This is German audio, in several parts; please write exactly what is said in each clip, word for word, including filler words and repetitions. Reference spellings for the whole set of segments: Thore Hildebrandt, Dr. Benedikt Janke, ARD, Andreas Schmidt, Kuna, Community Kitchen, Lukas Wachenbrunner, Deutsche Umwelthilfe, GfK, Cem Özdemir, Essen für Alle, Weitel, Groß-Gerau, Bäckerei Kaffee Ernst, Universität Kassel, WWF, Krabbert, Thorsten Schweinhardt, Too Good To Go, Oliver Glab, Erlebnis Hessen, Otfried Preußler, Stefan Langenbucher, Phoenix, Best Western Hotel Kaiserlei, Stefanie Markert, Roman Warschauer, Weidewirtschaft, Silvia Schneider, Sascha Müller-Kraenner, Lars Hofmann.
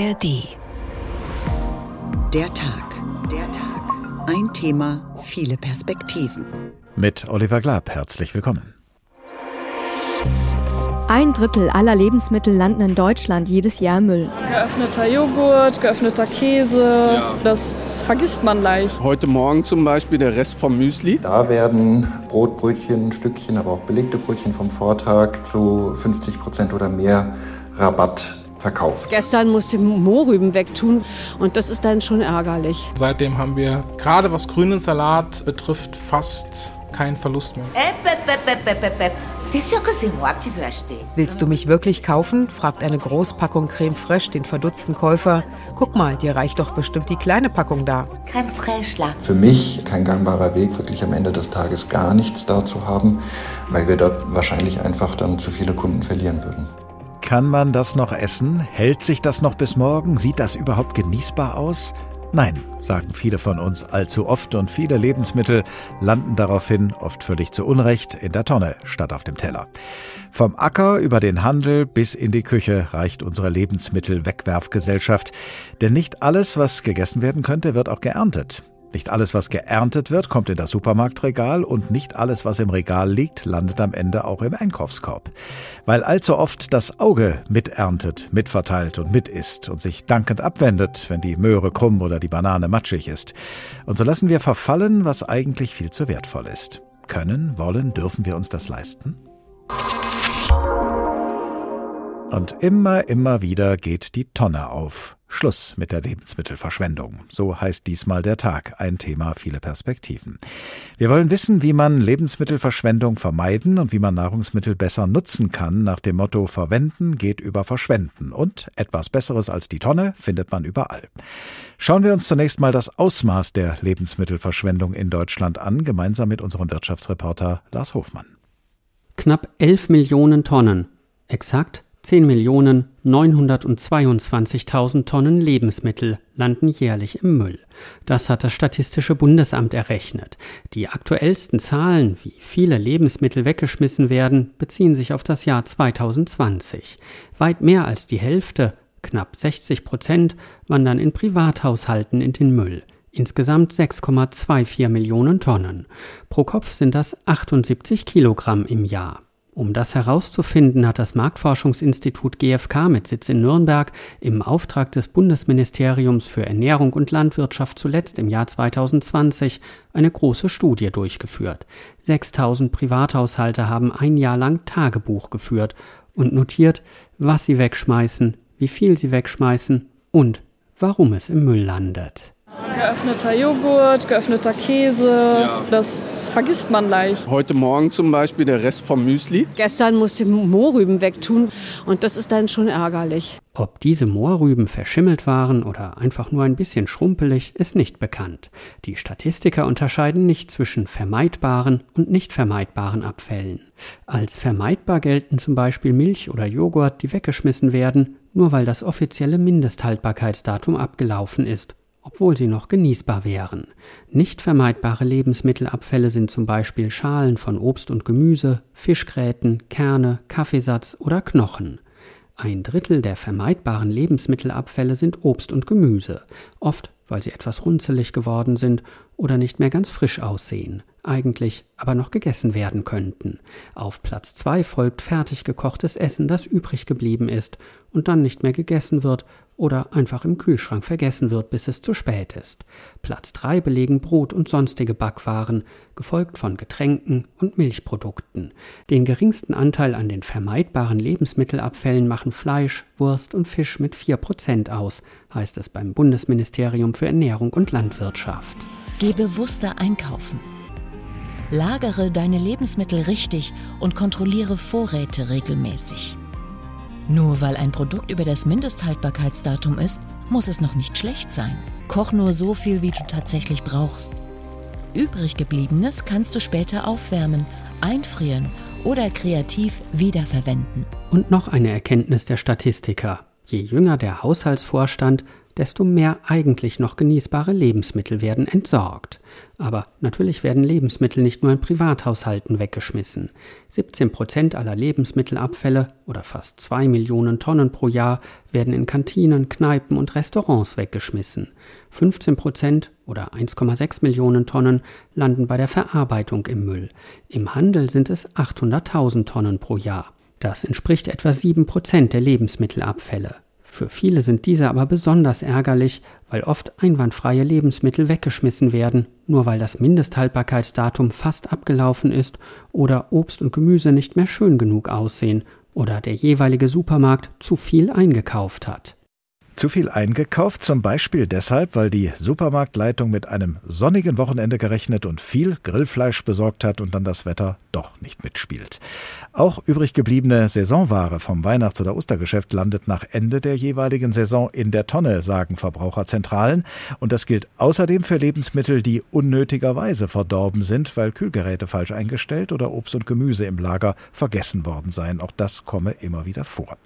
A R D. Der Tag. Der Tag. Ein Thema, viele Perspektiven. Mit Oliver Glab, herzlich willkommen. Ein Drittel aller Lebensmittel landen in Deutschland jedes Jahr im Müll. Geöffneter Joghurt, geöffneter Käse, ja. Das vergisst man leicht. Heute Morgen zum Beispiel der Rest vom Müsli. Da werden Brotbrötchen, Stückchen, aber auch belegte Brötchen vom Vortag zu fünfzig Prozent oder mehr Rabatt verkauft. Gestern musste ich Mohrrüben wegtun und das ist dann schon ärgerlich. Seitdem haben wir, gerade was grünen Salat betrifft, fast keinen Verlust mehr. Willst du mich wirklich kaufen? Fragt eine Großpackung Creme Fraiche den verdutzten Käufer. Guck mal, dir reicht doch bestimmt die kleine Packung da. Creme Fraiche. Für mich kein gangbarer Weg, wirklich am Ende des Tages gar nichts da zu haben, weil wir dort wahrscheinlich einfach dann zu viele Kunden verlieren würden. Kann man das noch essen? Hält sich das noch bis morgen? Sieht das überhaupt genießbar aus? Nein, sagen viele von uns allzu oft, und viele Lebensmittel landen daraufhin, oft völlig zu Unrecht, in der Tonne statt auf dem Teller. Vom Acker über den Handel bis in die Küche reicht unsere Lebensmittelwegwerfgesellschaft. Denn nicht alles, was gegessen werden könnte, wird auch geerntet. Nicht alles, was geerntet wird, kommt in das Supermarktregal, und nicht alles, was im Regal liegt, landet am Ende auch im Einkaufskorb. Weil allzu oft das Auge miterntet, mitverteilt und mitisst und sich dankend abwendet, wenn die Möhre krumm oder die Banane matschig ist. Und so lassen wir verfallen, was eigentlich viel zu wertvoll ist. Können, wollen, dürfen wir uns das leisten? Und immer, immer wieder geht die Tonne auf. Schluss mit der Lebensmittelverschwendung. So heißt diesmal der Tag. Ein Thema, viele Perspektiven. Wir wollen wissen, wie man Lebensmittelverschwendung vermeiden und wie man Nahrungsmittel besser nutzen kann, nach dem Motto: Verwenden geht über Verschwenden. Und etwas Besseres als die Tonne findet man überall. Schauen wir uns zunächst mal das Ausmaß der Lebensmittelverschwendung in Deutschland an, gemeinsam mit unserem Wirtschaftsreporter Lars Hofmann. Knapp elf Millionen Tonnen. Exakt zehn Millionen neunhundertzweiundzwanzigtausend Tonnen Lebensmittel landen jährlich im Müll. Das hat das Statistische Bundesamt errechnet. Die aktuellsten Zahlen, wie viele Lebensmittel weggeschmissen werden, beziehen sich auf das Jahr zweitausendzwanzig. Weit mehr als die Hälfte, knapp sechzig Prozent, wandern in Privathaushalten in den Müll. Insgesamt sechs Komma vierundzwanzig Millionen Tonnen. Pro Kopf sind das achtundsiebzig Kilogramm im Jahr. Um das herauszufinden, hat das Marktforschungsinstitut G f K mit Sitz in Nürnberg im Auftrag des Bundesministeriums für Ernährung und Landwirtschaft zuletzt im Jahr zweitausendzwanzig eine große Studie durchgeführt. sechstausend Privathaushalte haben ein Jahr lang Tagebuch geführt und notiert, was sie wegschmeißen, wie viel sie wegschmeißen und warum es im Müll landet. Geöffneter Joghurt, geöffneter Käse, ja. Das vergisst man leicht. Heute Morgen zum Beispiel der Rest vom Müsli. Gestern musste ich Mohrrüben wegtun und das ist dann schon ärgerlich. Ob diese Mohrrüben verschimmelt waren oder einfach nur ein bisschen schrumpelig, ist nicht bekannt. Die Statistiker unterscheiden nicht zwischen vermeidbaren und nicht vermeidbaren Abfällen. Als vermeidbar gelten zum Beispiel Milch oder Joghurt, die weggeschmissen werden, nur weil das offizielle Mindesthaltbarkeitsdatum abgelaufen ist, obwohl sie noch genießbar wären. Nicht vermeidbare Lebensmittelabfälle sind zum Beispiel Schalen von Obst und Gemüse, Fischgräten, Kerne, Kaffeesatz oder Knochen. Ein Drittel der vermeidbaren Lebensmittelabfälle sind Obst und Gemüse, oft weil sie etwas runzelig geworden sind oder nicht mehr ganz frisch aussehen, eigentlich aber noch gegessen werden könnten. Auf Platz zwei folgt fertig gekochtes Essen, das übrig geblieben ist und dann nicht mehr gegessen wird oder einfach im Kühlschrank vergessen wird, bis es zu spät ist. Platz drei belegen Brot und sonstige Backwaren, gefolgt von Getränken und Milchprodukten. Den geringsten Anteil an den vermeidbaren Lebensmittelabfällen machen Fleisch, Wurst und Fisch mit vier Prozent aus, heißt es beim Bundesministerium für Ernährung und Landwirtschaft. Geh bewusster einkaufen. Lagere deine Lebensmittel richtig und kontrolliere Vorräte regelmäßig. Nur weil ein Produkt über das Mindesthaltbarkeitsdatum ist, muss es noch nicht schlecht sein. Koch nur so viel, wie du tatsächlich brauchst. Übriggebliebenes kannst du später aufwärmen, einfrieren oder kreativ wiederverwenden. Und noch eine Erkenntnis der Statistiker: Je jünger der Haushaltsvorstand, desto mehr eigentlich noch genießbare Lebensmittel werden entsorgt. Aber natürlich werden Lebensmittel nicht nur in Privathaushalten weggeschmissen. siebzehn Prozent aller Lebensmittelabfälle oder fast zwei Millionen Tonnen pro Jahr werden in Kantinen, Kneipen und Restaurants weggeschmissen. fünfzehn Prozent oder eins Komma sechs Millionen Tonnen landen bei der Verarbeitung im Müll. Im Handel sind es achthunderttausend Tonnen pro Jahr. Das entspricht etwa sieben Prozent der Lebensmittelabfälle. Für viele sind diese aber besonders ärgerlich, weil oft einwandfreie Lebensmittel weggeschmissen werden, nur weil das Mindesthaltbarkeitsdatum fast abgelaufen ist oder Obst und Gemüse nicht mehr schön genug aussehen oder der jeweilige Supermarkt zu viel eingekauft hat. Zu viel eingekauft, zum Beispiel deshalb, weil die Supermarktleitung mit einem sonnigen Wochenende gerechnet und viel Grillfleisch besorgt hat und dann das Wetter doch nicht mitspielt. Auch übrig gebliebene Saisonware vom Weihnachts- oder Ostergeschäft landet nach Ende der jeweiligen Saison in der Tonne, sagen Verbraucherzentralen. Und das gilt außerdem für Lebensmittel, die unnötigerweise verdorben sind, weil Kühlgeräte falsch eingestellt oder Obst und Gemüse im Lager vergessen worden seien. Auch das komme immer wieder vor.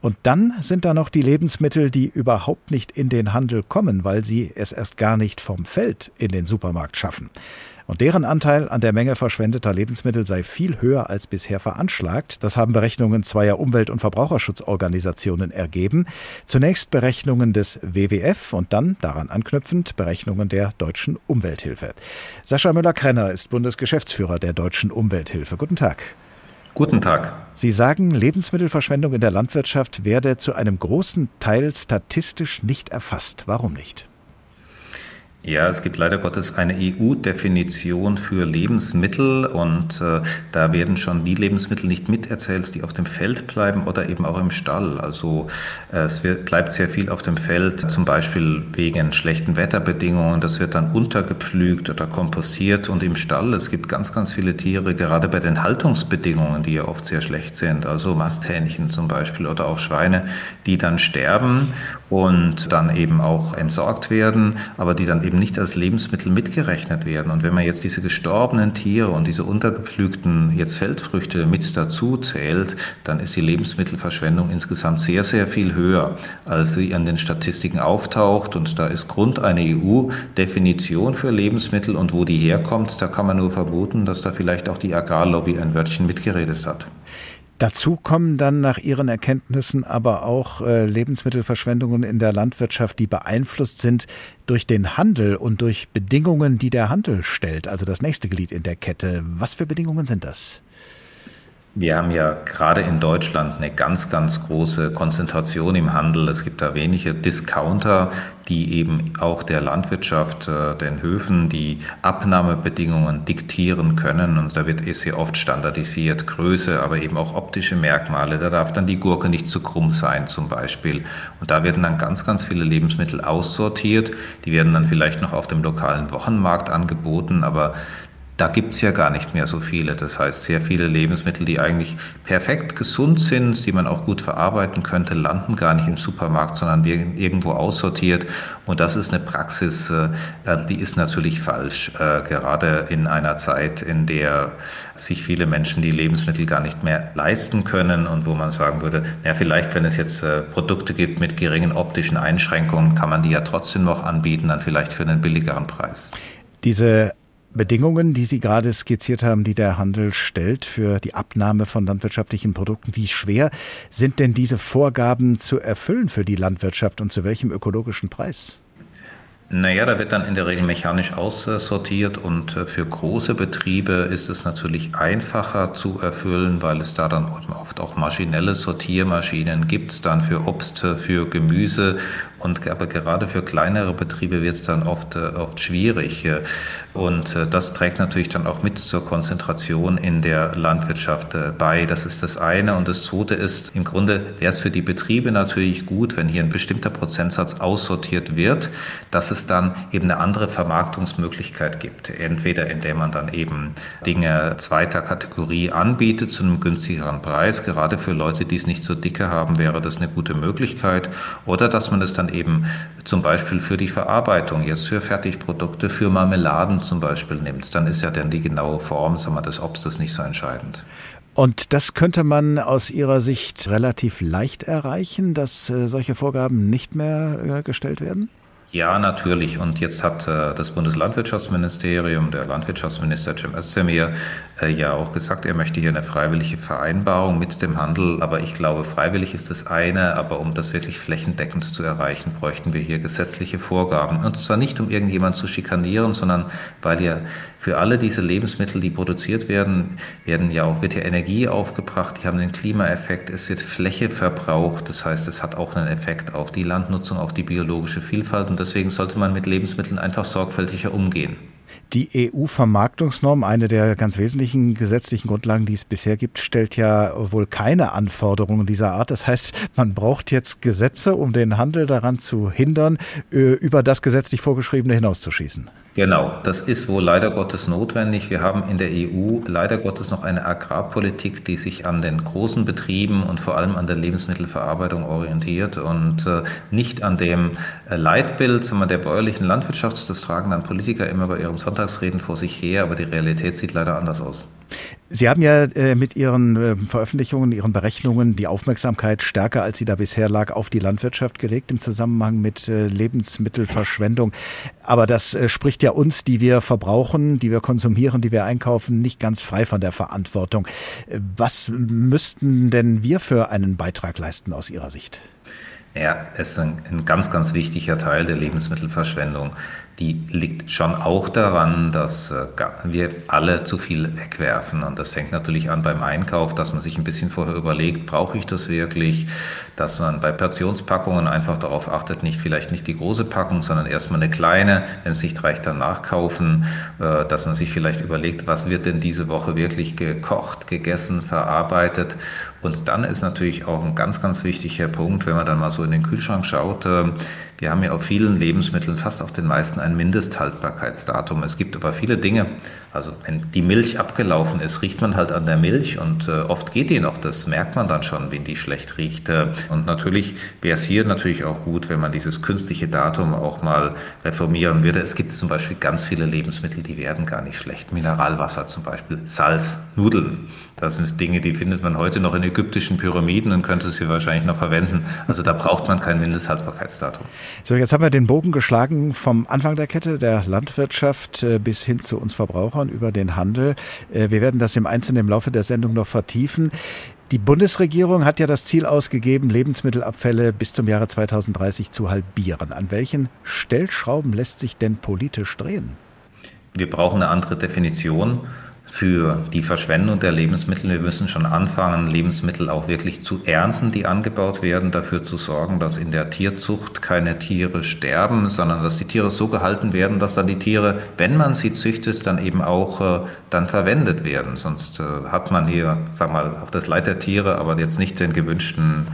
Und dann sind da noch die Lebensmittel, die überhaupt nicht in den Handel kommen, weil sie es erst gar nicht vom Feld in den Supermarkt schaffen. Und deren Anteil an der Menge verschwendeter Lebensmittel sei viel höher als bisher veranschlagt. Das haben Berechnungen zweier Umwelt- und Verbraucherschutzorganisationen ergeben. Zunächst Berechnungen des W W F und dann, daran anknüpfend, Berechnungen der Deutschen Umwelthilfe. Sascha Müller-Kraenner ist Bundesgeschäftsführer der Deutschen Umwelthilfe. Guten Tag. Guten Tag. Sie sagen, Lebensmittelverschwendung in der Landwirtschaft werde zu einem großen Teil statistisch nicht erfasst. Warum nicht? Ja, es gibt leider Gottes eine E U-Definition für Lebensmittel und äh, da werden schon die Lebensmittel nicht miterzählt, die auf dem Feld bleiben oder eben auch im Stall. Also äh, es wird, bleibt sehr viel auf dem Feld, zum Beispiel wegen schlechten Wetterbedingungen. Das wird dann untergepflügt oder kompostiert und im Stall. Es gibt ganz, ganz viele Tiere, gerade bei den Haltungsbedingungen, die ja oft sehr schlecht sind. Also Masthähnchen zum Beispiel oder auch Schweine, die dann sterben und dann eben auch entsorgt werden, aber die dann eben nicht als Lebensmittel mitgerechnet werden. Und wenn man jetzt diese gestorbenen Tiere und diese untergepflügten jetzt Feldfrüchte mit dazu zählt, dann ist die Lebensmittelverschwendung insgesamt sehr, sehr viel höher, als sie an den Statistiken auftaucht. Und da ist Grund eine E U-Definition für Lebensmittel und wo die herkommt, da kann man nur vermuten, dass da vielleicht auch die Agrarlobby ein Wörtchen mitgeredet hat. Dazu kommen dann nach Ihren Erkenntnissen aber auch äh, Lebensmittelverschwendungen in der Landwirtschaft, die beeinflusst sind durch den Handel und durch Bedingungen, die der Handel stellt, also das nächste Glied in der Kette. Was für Bedingungen sind das? Wir haben ja gerade in Deutschland eine ganz, ganz große Konzentration im Handel. Es gibt da wenige Discounter, die eben auch der Landwirtschaft, den Höfen, die Abnahmebedingungen diktieren können. Und da wird eh sehr oft standardisiert, Größe, aber eben auch optische Merkmale. Da darf dann die Gurke nicht zu krumm sein zum Beispiel. Und da werden dann ganz, ganz viele Lebensmittel aussortiert. Die werden dann vielleicht noch auf dem lokalen Wochenmarkt angeboten, aber da gibt's ja gar nicht mehr so viele. Das heißt, sehr viele Lebensmittel, die eigentlich perfekt gesund sind, die man auch gut verarbeiten könnte, landen gar nicht im Supermarkt, sondern werden irgendwo aussortiert. Und das ist eine Praxis, die ist natürlich falsch, gerade in einer Zeit, in der sich viele Menschen die Lebensmittel gar nicht mehr leisten können und wo man sagen würde, ja, vielleicht, wenn es jetzt Produkte gibt mit geringen optischen Einschränkungen, kann man die ja trotzdem noch anbieten, dann vielleicht für einen billigeren Preis. Diese Bedingungen, die Sie gerade skizziert haben, die der Handel stellt für die Abnahme von landwirtschaftlichen Produkten. Wie schwer sind denn diese Vorgaben zu erfüllen für die Landwirtschaft und zu welchem ökologischen Preis? Naja, da wird dann in der Regel mechanisch aussortiert und für große Betriebe ist es natürlich einfacher zu erfüllen, weil es da dann oft auch maschinelle Sortiermaschinen gibt, dann für Obst, für Gemüse. Und aber gerade für kleinere Betriebe wird es dann oft, oft schwierig. Und das trägt natürlich dann auch mit zur Konzentration in der Landwirtschaft bei. Das ist das eine. Und das zweite ist, im Grunde wäre es für die Betriebe natürlich gut, wenn hier ein bestimmter Prozentsatz aussortiert wird, dass es dann eben eine andere Vermarktungsmöglichkeit gibt. Entweder indem man dann eben Dinge zweiter Kategorie anbietet zu einem günstigeren Preis. Gerade für Leute, die es nicht so dicke haben, wäre das eine gute Möglichkeit. Oder dass man es dann eben zum Beispiel für die Verarbeitung, jetzt für Fertigprodukte, für Marmeladen zum Beispiel nimmt, dann ist ja dann die genaue Form, sagen wir, des Obstes nicht so entscheidend. Und das könnte man aus Ihrer Sicht relativ leicht erreichen, dass äh, solche Vorgaben nicht mehr äh, gestellt werden? Ja, natürlich. Und jetzt hat äh, das Bundeslandwirtschaftsministerium, der Landwirtschaftsminister Cem Özdemir, äh, ja auch gesagt, er möchte hier eine freiwillige Vereinbarung mit dem Handel. Aber ich glaube, freiwillig ist das eine. Aber um das wirklich flächendeckend zu erreichen, bräuchten wir hier gesetzliche Vorgaben. Und zwar nicht, um irgendjemanden zu schikanieren, sondern weil ja für alle diese Lebensmittel, die produziert werden, werden ja auch, wird ja Energie aufgebracht. Die haben den Klimaeffekt. Es wird Fläche verbraucht. Das heißt, es hat auch einen Effekt auf die Landnutzung, auf die biologische Vielfalt. Und deswegen sollte man mit Lebensmitteln einfach sorgfältiger umgehen. Die E U-Vermarktungsnorm, eine der ganz wesentlichen gesetzlichen Grundlagen, die es bisher gibt, stellt ja wohl keine Anforderungen dieser Art. Das heißt, man braucht jetzt Gesetze, um den Handel daran zu hindern, über das gesetzlich Vorgeschriebene hinauszuschießen. Genau, das ist wohl leider Gottes notwendig. Wir haben in der E U leider Gottes noch eine Agrarpolitik, die sich an den großen Betrieben und vor allem an der Lebensmittelverarbeitung orientiert und nicht an dem Leitbild der bäuerlichen Landwirtschaft. Das tragen dann Politiker immer bei ihren Sonntagsreden vor sich her, aber die Realität sieht leider anders aus. Sie haben ja äh, mit Ihren äh, Veröffentlichungen, Ihren Berechnungen die Aufmerksamkeit stärker, als sie da bisher lag, auf die Landwirtschaft gelegt im Zusammenhang mit äh, Lebensmittelverschwendung. Aber das äh, spricht ja uns, die wir verbrauchen, die wir konsumieren, die wir einkaufen, nicht ganz frei von der Verantwortung. Was müssten denn wir für einen Beitrag leisten aus Ihrer Sicht? Ja, es ist ein, ein ganz, ganz wichtiger Teil der Lebensmittelverschwendung. Die liegt schon auch daran, dass wir alle zu viel wegwerfen. Und das fängt natürlich an beim Einkauf, dass man sich ein bisschen vorher überlegt, brauche ich das wirklich? Dass man bei Portionspackungen einfach darauf achtet, nicht vielleicht nicht die große Packung, sondern erstmal eine kleine, wenn es nicht reicht, dann nachkaufen. Dass man sich vielleicht überlegt, was wird denn diese Woche wirklich gekocht, gegessen, verarbeitet? Und dann ist natürlich auch ein ganz, ganz wichtiger Punkt, wenn man dann mal so in den Kühlschrank schaut. Wir haben ja auf vielen Lebensmitteln, fast auf den meisten, ein Mindesthaltbarkeitsdatum. Es gibt aber viele Dinge, also wenn die Milch abgelaufen ist, riecht man halt an der Milch und äh, oft geht die noch, das merkt man dann schon, wenn die schlecht riecht. Und natürlich wäre es hier natürlich auch gut, wenn man dieses künstliche Datum auch mal reformieren würde. Es gibt zum Beispiel ganz viele Lebensmittel, die werden gar nicht schlecht. Mineralwasser zum Beispiel, Salz, Nudeln. Das sind Dinge, die findet man heute noch in ägyptischen Pyramiden und könnte sie wahrscheinlich noch verwenden. Also da braucht man kein Mindesthaltbarkeitsdatum. So, jetzt haben wir den Bogen geschlagen vom Anfang der Kette der Landwirtschaft bis hin zu uns Verbrauchern über den Handel. Wir werden das im Einzelnen im Laufe der Sendung noch vertiefen. Die Bundesregierung hat ja das Ziel ausgegeben, Lebensmittelabfälle bis zum Jahre zweitausenddreißig zu halbieren. An welchen Stellschrauben lässt sich denn politisch drehen? Wir brauchen eine andere Definition für die Verschwendung der Lebensmittel. Wir müssen schon anfangen, Lebensmittel auch wirklich zu ernten, die angebaut werden, dafür zu sorgen, dass in der Tierzucht keine Tiere sterben, sondern dass die Tiere so gehalten werden, dass dann die Tiere, wenn man sie züchtet, dann eben auch äh, dann verwendet werden. Sonst äh, hat man hier, sag mal, auch das Leid der Tiere, aber jetzt nicht den gewünschten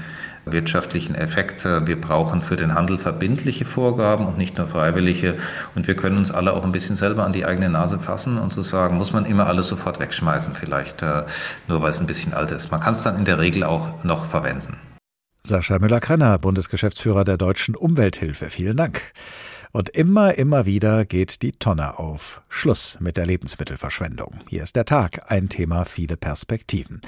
wirtschaftlichen Effekt. Wir brauchen für den Handel verbindliche Vorgaben und nicht nur freiwillige. Und wir können uns alle auch ein bisschen selber an die eigene Nase fassen und zu sagen, muss man immer alles sofort wegschmeißen, vielleicht nur weil es ein bisschen alt ist. Man kann es dann in der Regel auch noch verwenden. Sascha Müller-Kraenner, Bundesgeschäftsführer der Deutschen Umwelthilfe. Vielen Dank. Und immer, immer wieder geht die Tonne auf. Schluss mit der Lebensmittelverschwendung. Hier ist der Tag. Ein Thema, viele Perspektiven.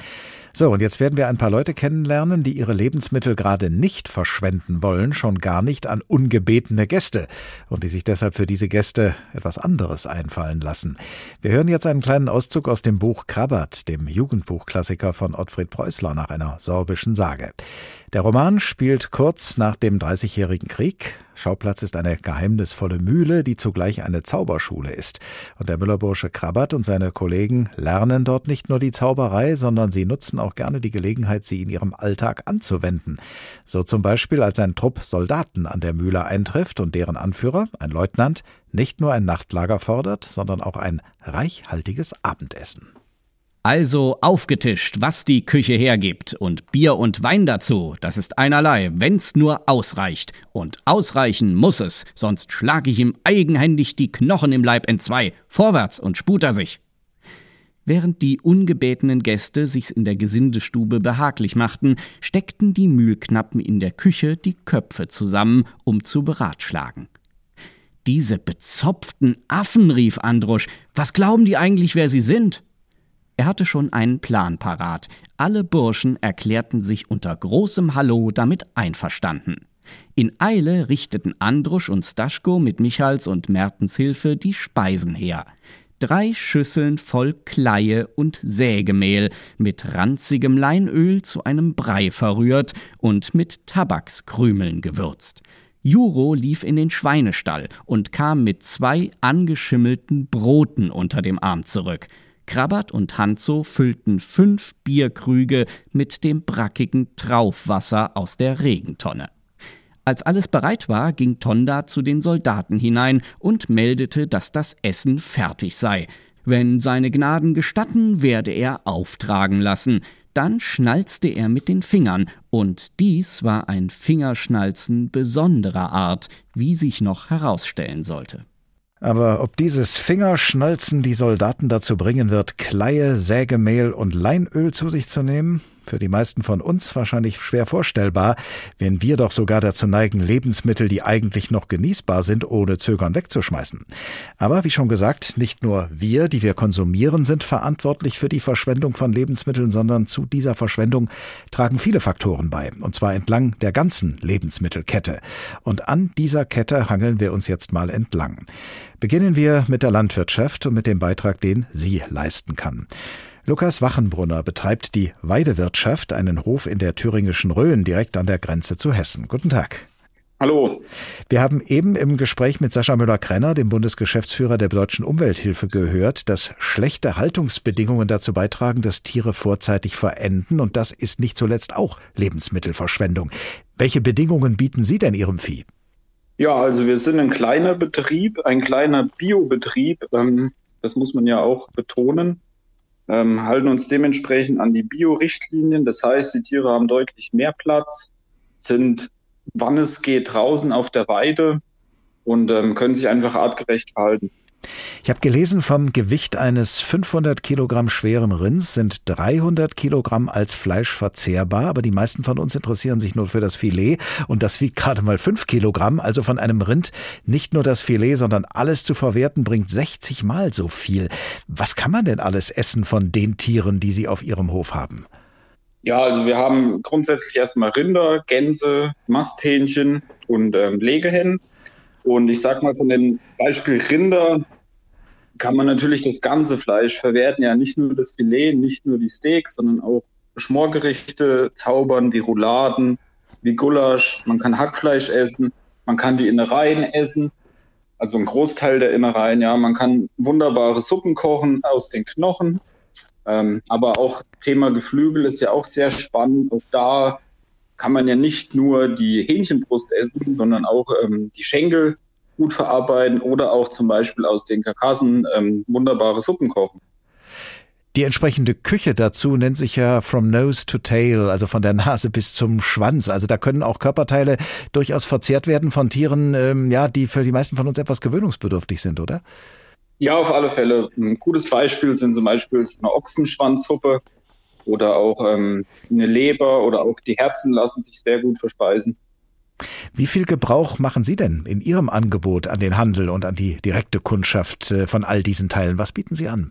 So, und jetzt werden wir ein paar Leute kennenlernen, die ihre Lebensmittel gerade nicht verschwenden wollen, schon gar nicht an ungebetene Gäste und die sich deshalb für diese Gäste etwas anderes einfallen lassen. Wir hören jetzt einen kleinen Auszug aus dem Buch Krabbert, dem Jugendbuchklassiker von Otfried Preußler nach einer sorbischen Sage. Der Roman spielt kurz nach dem dreißigjährigen Krieg. Schauplatz ist eine geheimnisvolle Mühle, die zugleich eine Zauberschule ist. Und der Müllerbursche Krabbert und seine Kollegen lernen dort nicht nur die Zauberei, sondern sie nutzen auch gerne die Gelegenheit, sie in ihrem Alltag anzuwenden. So zum Beispiel, als ein Trupp Soldaten an der Mühle eintrifft und deren Anführer, ein Leutnant, nicht nur ein Nachtlager fordert, sondern auch ein reichhaltiges Abendessen. Also aufgetischt, was die Küche hergibt, und Bier und Wein dazu, das ist einerlei, wenn's nur ausreicht. Und ausreichen muss es, sonst schlag ich ihm eigenhändig die Knochen im Leib entzwei, vorwärts und sputer sich. Während die ungebetenen Gäste sich's in der Gesindestube behaglich machten, steckten die Mühlknappen in der Küche die Köpfe zusammen, um zu beratschlagen. »Diese bezopften Affen«, rief Andrusch, »was glauben die eigentlich, wer sie sind?« Er hatte schon einen Plan parat. Alle Burschen erklärten sich unter großem Hallo damit einverstanden. In Eile richteten Andrusch und Staschko mit Michals und Mertens Hilfe die Speisen her. Drei Schüsseln voll Kleie und Sägemehl, mit ranzigem Leinöl zu einem Brei verrührt und mit Tabakskrümeln gewürzt. Juro lief in den Schweinestall und kam mit zwei angeschimmelten Broten unter dem Arm zurück. Krabbert und Hanzo füllten fünf Bierkrüge mit dem brackigen Traufwasser aus der Regentonne. Als alles bereit war, ging Tonda zu den Soldaten hinein und meldete, dass das Essen fertig sei. Wenn seine Gnaden gestatten, werde er auftragen lassen. Dann schnalzte er mit den Fingern, und dies war ein Fingerschnalzen besonderer Art, wie sich noch herausstellen sollte. Aber ob dieses Fingerschnalzen die Soldaten dazu bringen wird, Kleie, Sägemehl und Leinöl zu sich zu nehmen? Für die meisten von uns wahrscheinlich schwer vorstellbar, wenn wir doch sogar dazu neigen, Lebensmittel, die eigentlich noch genießbar sind, ohne Zögern wegzuschmeißen. Aber wie schon gesagt, nicht nur wir, die wir konsumieren, sind verantwortlich für die Verschwendung von Lebensmitteln, sondern zu dieser Verschwendung tragen viele Faktoren bei, und zwar entlang der ganzen Lebensmittelkette. Und an dieser Kette hangeln wir uns jetzt mal entlang. Beginnen wir mit der Landwirtschaft und mit dem Beitrag, den sie leisten kann. Lukas Wachenbrunner betreibt die Weidewirtschaft, einen Hof in der thüringischen Rhön, direkt an der Grenze zu Hessen. Guten Tag. Hallo. Wir haben eben im Gespräch mit Sascha Müller-Kraenner, dem Bundesgeschäftsführer der Deutschen Umwelthilfe, gehört, dass schlechte Haltungsbedingungen dazu beitragen, dass Tiere vorzeitig verenden. Und das ist nicht zuletzt auch Lebensmittelverschwendung. Welche Bedingungen bieten Sie denn Ihrem Vieh? Ja, also wir sind ein kleiner Betrieb, ein kleiner Biobetrieb. Das muss man ja auch betonen. Ähm, halten uns dementsprechend an die Bio-Richtlinien. Das heißt, die Tiere haben deutlich mehr Platz, sind, wann es geht, draußen auf der Weide und ähm, können sich einfach artgerecht verhalten. Ich habe gelesen, vom Gewicht eines fünfhundert Kilogramm schweren Rinds sind dreihundert Kilogramm als Fleisch verzehrbar, aber die meisten von uns interessieren sich nur für das Filet, und das wiegt gerade mal fünf Kilogramm, also von einem Rind nicht nur das Filet, sondern alles zu verwerten, bringt sechzig Mal so viel. Was kann man denn alles essen von den Tieren, die Sie auf Ihrem Hof haben? Ja, also wir haben grundsätzlich erstmal Rinder, Gänse, Masthähnchen und ähm, Legehennen. Und ich sag mal, von dem Beispiel Rinder kann man natürlich das ganze Fleisch verwerten. Ja, nicht nur das Filet, nicht nur die Steaks, sondern auch Schmorgerichte zaubern, wie Rouladen, wie Gulasch. Man kann Hackfleisch essen, man kann die Innereien essen, also ein Großteil der Innereien. Ja, man kann wunderbare Suppen kochen aus den Knochen. Ähm, aber auch Thema Geflügel ist ja auch sehr spannend. Auch da kann man ja nicht nur die Hähnchenbrust essen, sondern auch ähm, die Schenkel gut verarbeiten oder auch zum Beispiel aus den Karkassen ähm, wunderbare Suppen kochen. Die entsprechende Küche dazu nennt sich ja From Nose to Tail, also von der Nase bis zum Schwanz. Also da können auch Körperteile durchaus verzehrt werden von Tieren, ähm, ja, die für die meisten von uns etwas gewöhnungsbedürftig sind, oder? Ja, auf alle Fälle. Ein gutes Beispiel sind zum Beispiel eine Ochsenschwanzsuppe. Oder auch ähm, eine Leber oder auch die Herzen lassen sich sehr gut verspeisen. Wie viel Gebrauch machen Sie denn in Ihrem Angebot an den Handel und an die direkte Kundschaft von all diesen Teilen? Was bieten Sie an?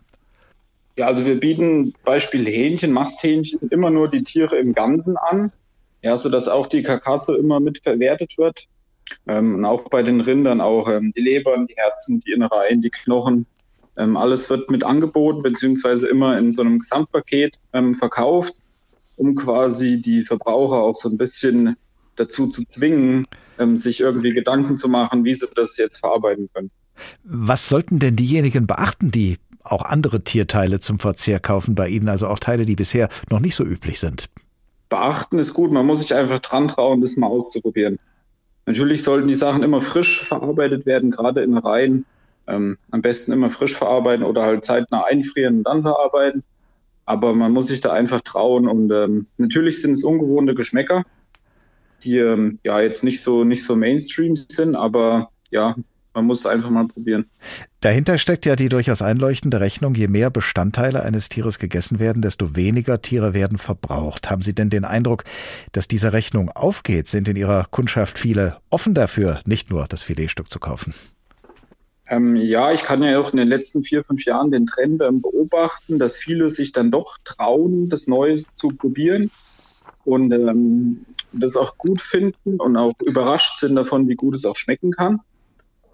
Ja, also wir bieten Beispiel Hähnchen, Masthähnchen, immer nur die Tiere im Ganzen an, ja, sodass auch die Karkasse immer mit verwertet wird. Ähm, und auch bei den Rindern auch ähm, die Lebern, die Herzen, die Innereien, die Knochen. Ähm, alles wird mit angeboten, beziehungsweise immer in so einem Gesamtpaket ähm, verkauft, um quasi die Verbraucher auch so ein bisschen dazu zu zwingen, ähm, sich irgendwie Gedanken zu machen, wie sie das jetzt verarbeiten können. Was sollten denn diejenigen beachten, die auch andere Tierteile zum Verzehr kaufen bei Ihnen, also auch Teile, die bisher noch nicht so üblich sind? Beachten ist gut, man muss sich einfach dran trauen, das mal auszuprobieren. Natürlich sollten die Sachen immer frisch verarbeitet werden, gerade in Reihen. Ähm, am besten immer frisch verarbeiten oder halt zeitnah einfrieren und dann verarbeiten. Aber man muss sich da einfach trauen. Und ähm, natürlich sind es ungewohnte Geschmäcker, die ähm, ja jetzt nicht so, nicht so Mainstream sind, aber ja, man muss es einfach mal probieren. Dahinter steckt ja die durchaus einleuchtende Rechnung, je mehr Bestandteile eines Tieres gegessen werden, desto weniger Tiere werden verbraucht. Haben Sie denn den Eindruck, dass diese Rechnung aufgeht? Sind in Ihrer Kundschaft viele offen dafür, nicht nur das Filetstück zu kaufen? Ähm, ja, ich kann ja auch in den letzten vier, fünf Jahren den Trend ähm, beobachten, dass viele sich dann doch trauen, das Neue zu probieren und ähm, das auch gut finden und auch überrascht sind davon, wie gut es auch schmecken kann.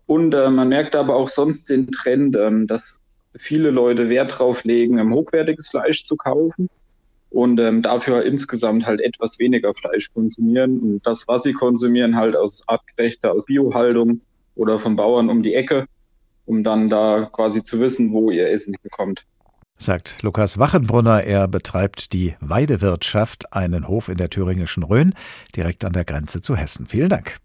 Und äh, man merkt aber auch sonst den Trend, ähm, dass viele Leute Wert drauf legen, ähm, hochwertiges Fleisch zu kaufen und ähm, dafür insgesamt halt etwas weniger Fleisch konsumieren. Und das, was sie konsumieren, halt aus artgerechter, aus Biohaltung oder von Bauern um die Ecke, um dann da quasi zu wissen, wo ihr Essen herkommt. Sagt Lukas Wachenbrunner. Er betreibt die Weidewirtschaft, einen Hof in der thüringischen Rhön, direkt an der Grenze zu Hessen. Vielen Dank.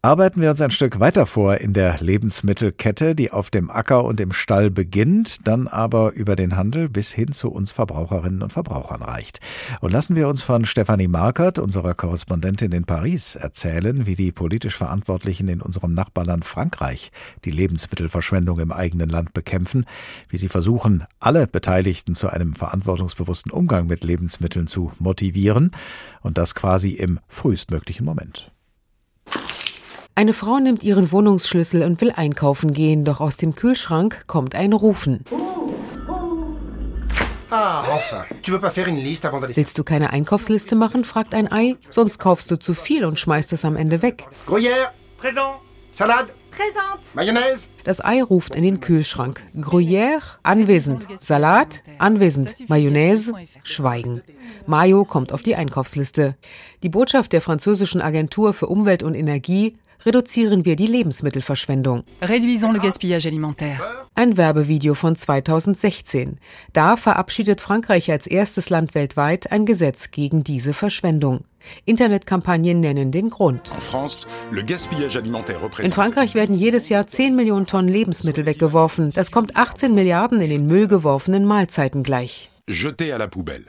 Arbeiten wir uns ein Stück weiter vor in der Lebensmittelkette, die auf dem Acker und im Stall beginnt, dann aber über den Handel bis hin zu uns Verbraucherinnen und Verbrauchern reicht. Und lassen wir uns von Stefanie Markert, unserer Korrespondentin in Paris, erzählen, wie die politisch Verantwortlichen in unserem Nachbarland Frankreich die Lebensmittelverschwendung im eigenen Land bekämpfen, wie sie versuchen, alle Beteiligten zu einem verantwortungsbewussten Umgang mit Lebensmitteln zu motivieren und das quasi im frühestmöglichen Moment. Eine Frau nimmt ihren Wohnungsschlüssel und will einkaufen gehen, doch aus dem Kühlschrank kommt ein Rufen. Willst du keine Einkaufsliste machen, fragt ein Ei, sonst kaufst du zu viel und schmeißt es am Ende weg. Gruyère, présent, Salade, présent, Mayonnaise. Das Ei ruft in den Kühlschrank. Gruyère, anwesend, Salat, anwesend, Mayonnaise, schweigen. Mayo kommt auf die Einkaufsliste. Die Botschaft der französischen Agentur für Umwelt und Energie: Reduzieren wir die Lebensmittelverschwendung. Réduisons le gaspillage alimentaire. Ein Werbevideo von zweitausendsechzehn. Da verabschiedet Frankreich als erstes Land weltweit ein Gesetz gegen diese Verschwendung. Internetkampagnen nennen den Grund. In Frankreich werden jedes Jahr zehn Millionen Tonnen Lebensmittel weggeworfen. Das kommt achtzehn Milliarden in den Müll geworfenen Mahlzeiten gleich. Jeter à la poubelle.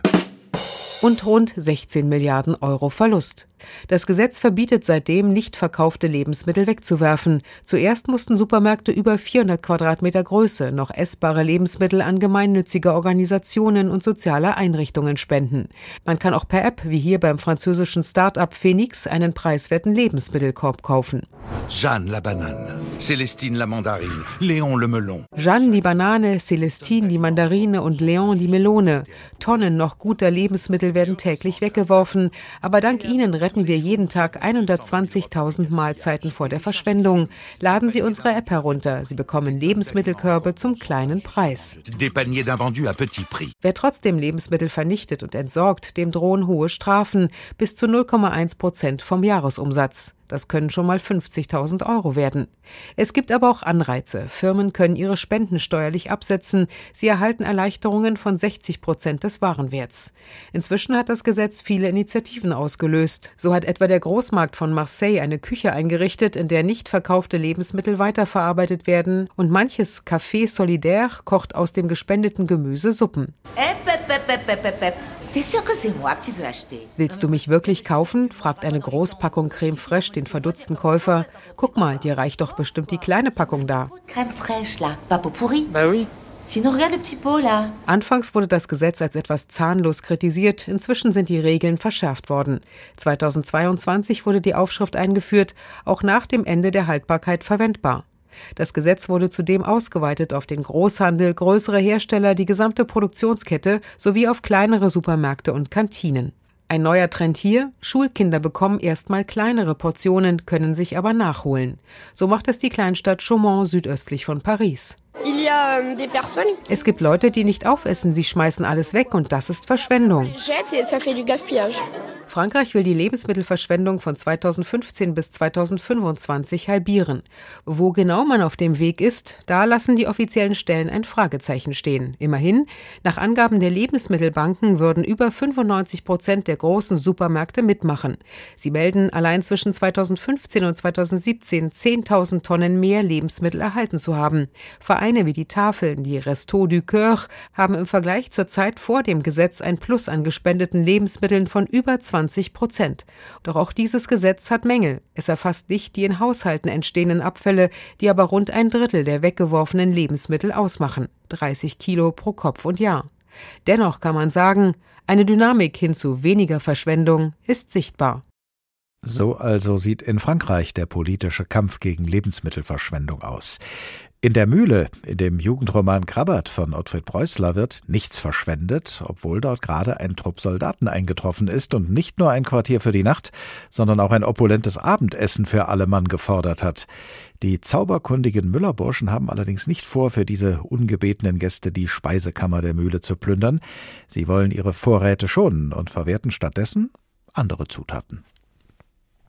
Und rund sechzehn Milliarden Euro Verlust. Das Gesetz verbietet seitdem, nicht verkaufte Lebensmittel wegzuwerfen. Zuerst mussten Supermärkte über vierhundert Quadratmeter Größe noch essbare Lebensmittel an gemeinnützige Organisationen und soziale Einrichtungen spenden. Man kann auch per App, wie hier beim französischen Start-up Phoenix, einen preiswerten Lebensmittelkorb kaufen. Jeanne la Banane, Célestine la Mandarine, Léon le Melon. Jeanne die Banane, Célestine die Mandarine und Léon die Melone. Tonnen noch guter Lebensmittel werden täglich weggeworfen, aber dank ihnen retten wir jeden Tag hundertzwanzigtausend Mahlzeiten vor der Verschwendung. Laden Sie unsere App herunter. Sie bekommen Lebensmittelkörbe zum kleinen Preis. Wer trotzdem Lebensmittel vernichtet und entsorgt, dem drohen hohe Strafen, bis zu null Komma eins Prozent vom Jahresumsatz. Das können schon mal fünfzigtausend Euro werden. Es gibt aber auch Anreize. Firmen können ihre Spenden steuerlich absetzen. Sie erhalten Erleichterungen von sechzig Prozent des Warenwerts. Inzwischen hat das Gesetz viele Initiativen ausgelöst. So hat etwa der Großmarkt von Marseille eine Küche eingerichtet, in der nicht verkaufte Lebensmittel weiterverarbeitet werden. Und manches Café Solidaire kocht aus dem gespendeten Gemüse Suppen. Willst du mich wirklich kaufen? Fragt eine Großpackung Creme Fraiche den verdutzten Käufer. Guck mal, dir reicht doch bestimmt die kleine Packung da. Creme Fraiche, là, pas pot pourri. Bah oui. Anfangs wurde das Gesetz als etwas zahnlos kritisiert, inzwischen sind die Regeln verschärft worden. zweitausendzweiundzwanzig wurde die Aufschrift eingeführt, auch nach dem Ende der Haltbarkeit verwendbar. Das Gesetz wurde zudem ausgeweitet auf den Großhandel, größere Hersteller, die gesamte Produktionskette sowie auf kleinere Supermärkte und Kantinen. Ein neuer Trend hier: Schulkinder bekommen erstmal kleinere Portionen, können sich aber nachholen. So macht es die Kleinstadt Chaumont südöstlich von Paris. Es gibt Leute, die nicht aufessen, sie schmeißen alles weg und das ist Verschwendung. Frankreich will die Lebensmittelverschwendung von zweitausendfünfzehn bis zweitausendfünfundzwanzig halbieren. Wo genau man auf dem Weg ist, da lassen die offiziellen Stellen ein Fragezeichen stehen. Immerhin, nach Angaben der Lebensmittelbanken würden über fünfundneunzig Prozent der großen Supermärkte mitmachen. Sie melden, allein zwischen zweitausendfünfzehn und zweitausendsiebzehn zehntausend Tonnen mehr Lebensmittel erhalten zu haben. Vereine wie die Tafeln, die Restos du Coeur, haben im Vergleich zur Zeit vor dem Gesetz ein Plus an gespendeten Lebensmitteln von über zwanzig Prozent. Doch auch dieses Gesetz hat Mängel. Es erfasst nicht die in Haushalten entstehenden Abfälle, die aber rund ein Drittel der weggeworfenen Lebensmittel ausmachen. dreißig Kilo pro Kopf und Jahr. Dennoch kann man sagen, eine Dynamik hin zu weniger Verschwendung ist sichtbar. So also sieht in Frankreich der politische Kampf gegen Lebensmittelverschwendung aus. In der Mühle, in dem Jugendroman Krabbert von Otfried Preußler, wird nichts verschwendet, obwohl dort gerade ein Trupp Soldaten eingetroffen ist und nicht nur ein Quartier für die Nacht, sondern auch ein opulentes Abendessen für alle Mann gefordert hat. Die zauberkundigen Müllerburschen haben allerdings nicht vor, für diese ungebetenen Gäste die Speisekammer der Mühle zu plündern. Sie wollen ihre Vorräte schonen und verwerten stattdessen andere Zutaten.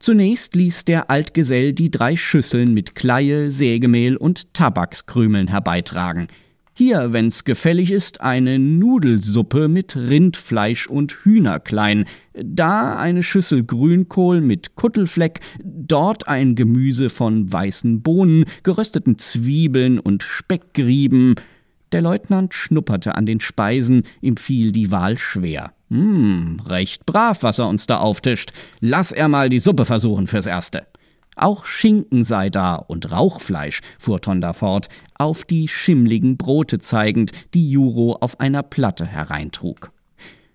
Zunächst ließ der Altgesell die drei Schüsseln mit Kleie, Sägemehl und Tabakskrümeln herbeitragen. Hier, wenn's gefällig ist, eine Nudelsuppe mit Rindfleisch und Hühnerklein, da eine Schüssel Grünkohl mit Kuttelfleck, dort ein Gemüse von weißen Bohnen, gerösteten Zwiebeln und Speckgrieben. Der Leutnant schnupperte an den Speisen, ihm fiel die Wahl schwer. Hm, recht brav, was er uns da auftischt. Lass er mal die Suppe versuchen fürs Erste. Auch Schinken sei da und Rauchfleisch, fuhr Tonda fort, auf die schimmligen Brote zeigend, die Juro auf einer Platte hereintrug.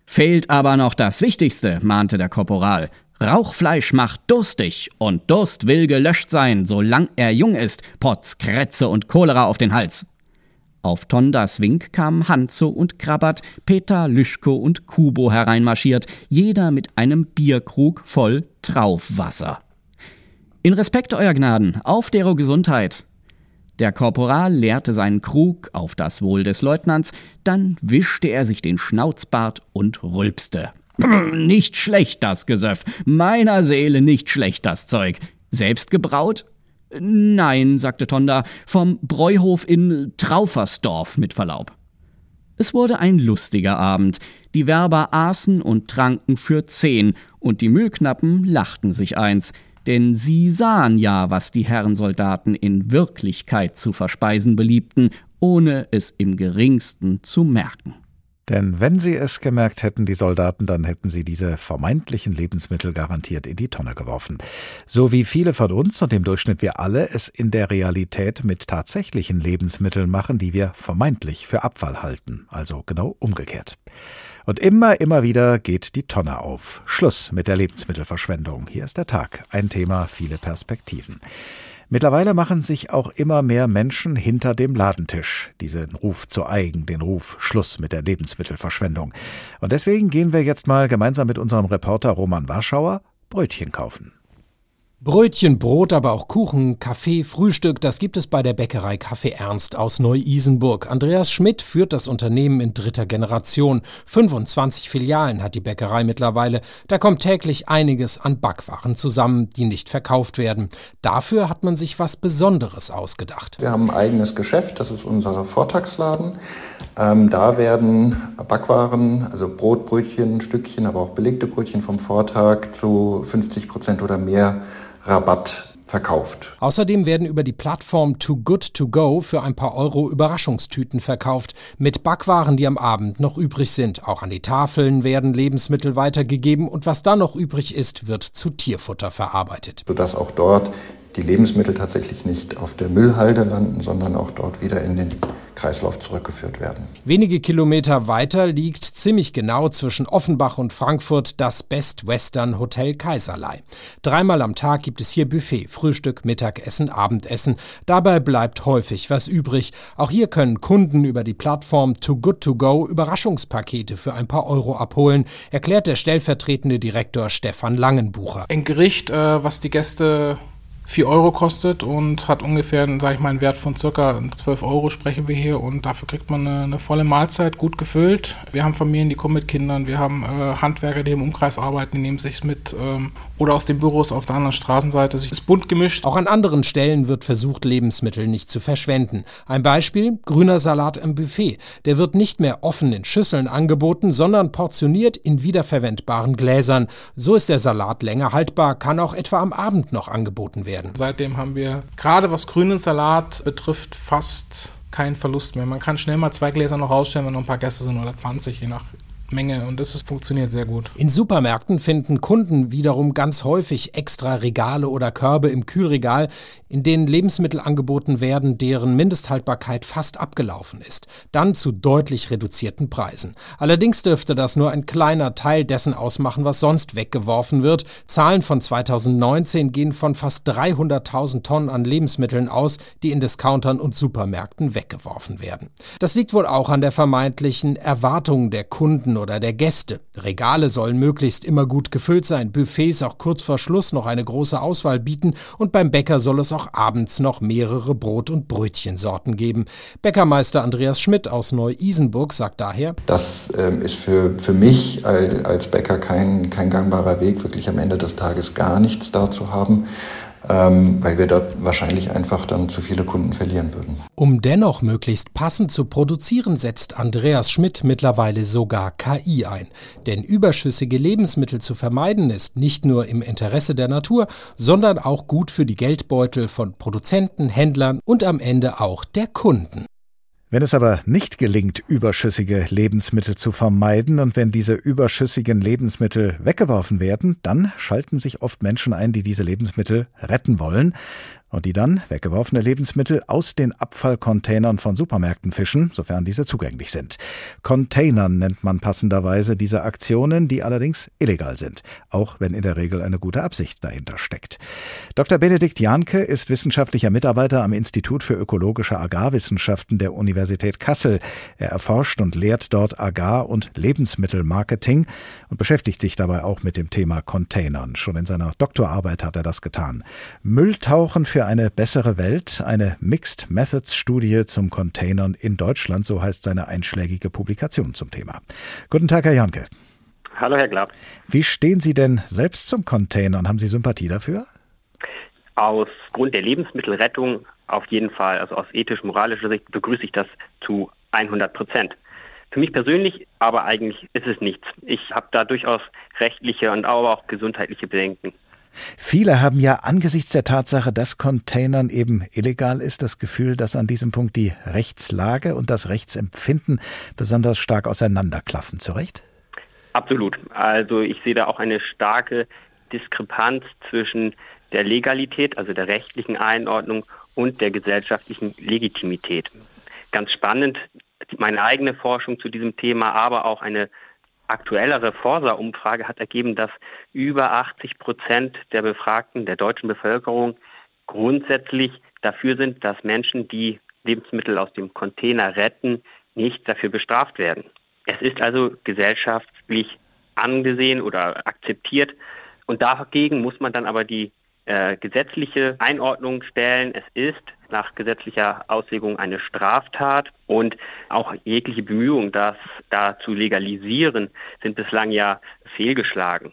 Fehlt aber noch das Wichtigste, mahnte der Korporal. Rauchfleisch macht durstig und Durst will gelöscht sein, solang er jung ist. Potz, Krätze und Cholera auf den Hals. Auf Tondas Wink kamen Hanzo und Krabbert, Peter, Lüschko und Kubo hereinmarschiert, jeder mit einem Bierkrug voll Traufwasser. »In Respekt, Euer Gnaden, auf dero Gesundheit!« Der Korporal leerte seinen Krug auf das Wohl des Leutnants, dann wischte er sich den Schnauzbart und rülpste. »Nicht schlecht, das Gesöff! Meiner Seele nicht schlecht, das Zeug! Selbst gebraut?« »Nein«, sagte Tonda, »vom Bräuhof in Traufersdorf mit Verlaub.« Es wurde ein lustiger Abend. Die Werber aßen und tranken für zehn, und die Mühlknappen lachten sich eins, denn sie sahen ja, was die Herren Soldaten in Wirklichkeit zu verspeisen beliebten, ohne es im geringsten zu merken. Denn wenn sie es gemerkt hätten, die Soldaten, dann hätten sie diese vermeintlichen Lebensmittel garantiert in die Tonne geworfen. So wie viele von uns und im Durchschnitt wir alle es in der Realität mit tatsächlichen Lebensmitteln machen, die wir vermeintlich für Abfall halten. Also genau umgekehrt. Und immer, immer wieder geht die Tonne auf. Schluss mit der Lebensmittelverschwendung. Hier ist der Tag. Ein Thema, viele Perspektiven. Mittlerweile machen sich auch immer mehr Menschen hinter dem Ladentisch diesen Ruf zu eigen, den Ruf Schluss mit der Lebensmittelverschwendung. Und deswegen gehen wir jetzt mal gemeinsam mit unserem Reporter Roman Warschauer Brötchen kaufen. Brötchen, Brot, aber auch Kuchen, Kaffee, Frühstück, das gibt es bei der Bäckerei Kaffee Ernst aus Neu-Isenburg. Andreas Schmidt führt das Unternehmen in dritter Generation. fünfundzwanzig Filialen hat die Bäckerei mittlerweile. Da kommt täglich einiges an Backwaren zusammen, die nicht verkauft werden. Dafür hat man sich was Besonderes ausgedacht. Wir haben ein eigenes Geschäft, das ist unser Vortagsladen. Ähm, da werden Backwaren, also Brot, Brötchen, Stückchen, aber auch belegte Brötchen vom Vortag zu fünfzig Prozent oder mehr Rabatt verkauft. Außerdem werden über die Plattform Too Good To Go für ein paar Euro Überraschungstüten verkauft, mit Backwaren, die am Abend noch übrig sind. Auch an die Tafeln werden Lebensmittel weitergegeben und was da noch übrig ist, wird zu Tierfutter verarbeitet. Sodass auch dort die Lebensmittel tatsächlich nicht auf der Müllhalde landen, sondern auch dort wieder in den Kreislauf zurückgeführt werden. Wenige Kilometer weiter liegt ziemlich genau zwischen Offenbach und Frankfurt das Best Western Hotel Kaiserlei. Dreimal am Tag gibt es hier Buffet, Frühstück, Mittagessen, Abendessen. Dabei bleibt häufig was übrig. Auch hier können Kunden über die Plattform Too Good To Go Überraschungspakete für ein paar Euro abholen, erklärt der stellvertretende Direktor Stefan Langenbucher. Ein Gericht, was die Gäste vier Euro kostet und hat ungefähr, sage ich mal, einen Wert von circa zwölf Euro, sprechen wir hier, und dafür kriegt man eine, eine volle Mahlzeit, gut gefüllt. Wir haben Familien, die kommen mit Kindern, wir haben äh, Handwerker, die im Umkreis arbeiten, die nehmen sich mit ähm, oder aus den Büros auf der anderen Straßenseite. Es ist bunt gemischt. Auch an anderen Stellen wird versucht, Lebensmittel nicht zu verschwenden. Ein Beispiel, grüner Salat im Buffet. Der wird nicht mehr offen in Schüsseln angeboten, sondern portioniert in wiederverwendbaren Gläsern. So ist der Salat länger haltbar, kann auch etwa am Abend noch angeboten werden. Seitdem haben wir, gerade was grünen Salat betrifft, fast keinen Verlust mehr. Man kann schnell mal zwei Gläser noch rausstellen, wenn noch ein paar Gäste sind, oder zwanzig, je nach Menge und das ist, funktioniert sehr gut. In Supermärkten finden Kunden wiederum ganz häufig extra Regale oder Körbe im Kühlregal, in denen Lebensmittel angeboten werden, deren Mindesthaltbarkeit fast abgelaufen ist. Dann zu deutlich reduzierten Preisen. Allerdings dürfte das nur ein kleiner Teil dessen ausmachen, was sonst weggeworfen wird. Zahlen von zweitausendneunzehn gehen von fast dreihunderttausend Tonnen an Lebensmitteln aus, die in Discountern und Supermärkten weggeworfen werden. Das liegt wohl auch an der vermeintlichen Erwartung der Kunden oder der Gäste. Regale sollen möglichst immer gut gefüllt sein, Buffets auch kurz vor Schluss noch eine große Auswahl bieten und beim Bäcker soll es auch abends noch mehrere Brot- und Brötchensorten geben. Bäckermeister Andreas Schmidt aus Neu-Isenburg sagt daher: Das ähm, ist für, für mich als Bäcker kein, kein gangbarer Weg, wirklich am Ende des Tages gar nichts da zu haben, weil wir dort wahrscheinlich einfach dann zu viele Kunden verlieren würden. Um dennoch möglichst passend zu produzieren, setzt Andreas Schmidt mittlerweile sogar K I ein. Denn überschüssige Lebensmittel zu vermeiden ist nicht nur im Interesse der Natur, sondern auch gut für die Geldbeutel von Produzenten, Händlern und am Ende auch der Kunden. Wenn es aber nicht gelingt, überschüssige Lebensmittel zu vermeiden und wenn diese überschüssigen Lebensmittel weggeworfen werden, dann schalten sich oft Menschen ein, die diese Lebensmittel retten wollen und die dann weggeworfene Lebensmittel aus den Abfallcontainern von Supermärkten fischen, sofern diese zugänglich sind. Containern nennt man passenderweise diese Aktionen, die allerdings illegal sind, auch wenn in der Regel eine gute Absicht dahinter steckt. Doktor Benedikt Janke ist wissenschaftlicher Mitarbeiter am Institut für ökologische Agrarwissenschaften der Universität Kassel. Er erforscht und lehrt dort Agrar- und Lebensmittelmarketing und beschäftigt sich dabei auch mit dem Thema Containern. Schon in seiner Doktorarbeit hat er das getan. Mülltauchen für eine bessere Welt, eine Mixed-Methods-Studie zum Containern in Deutschland, so heißt seine einschlägige Publikation zum Thema. Guten Tag, Herr Janke. Hallo, Herr Glab. Wie stehen Sie denn selbst zum Containern? Haben Sie Sympathie dafür? Aufgrund der Lebensmittelrettung auf jeden Fall, also aus ethisch-moralischer Sicht, begrüße ich das zu hundert Prozent. Für mich persönlich aber eigentlich ist es nichts. Ich habe da durchaus rechtliche und aber auch gesundheitliche Bedenken. Viele haben ja angesichts der Tatsache, dass Containern eben illegal ist, das Gefühl, dass an diesem Punkt die Rechtslage und das Rechtsempfinden besonders stark auseinanderklaffen. Zu Recht? Absolut. Also ich sehe da auch eine starke Diskrepanz zwischen der Legalität, also der rechtlichen Einordnung und der gesellschaftlichen Legitimität. Ganz spannend, meine eigene Forschung zu diesem Thema, aber auch eine aktuellere Forsa-Umfrage hat ergeben, dass über achtzig Prozent der Befragten der deutschen Bevölkerung grundsätzlich dafür sind, dass Menschen, die Lebensmittel aus dem Container retten, nicht dafür bestraft werden. Es ist also gesellschaftlich angesehen oder akzeptiert. Und dagegen muss man dann aber die äh, gesetzliche Einordnung stellen. Es ist nach gesetzlicher Auslegung eine Straftat und auch jegliche Bemühungen, das da zu legalisieren, sind bislang ja fehlgeschlagen.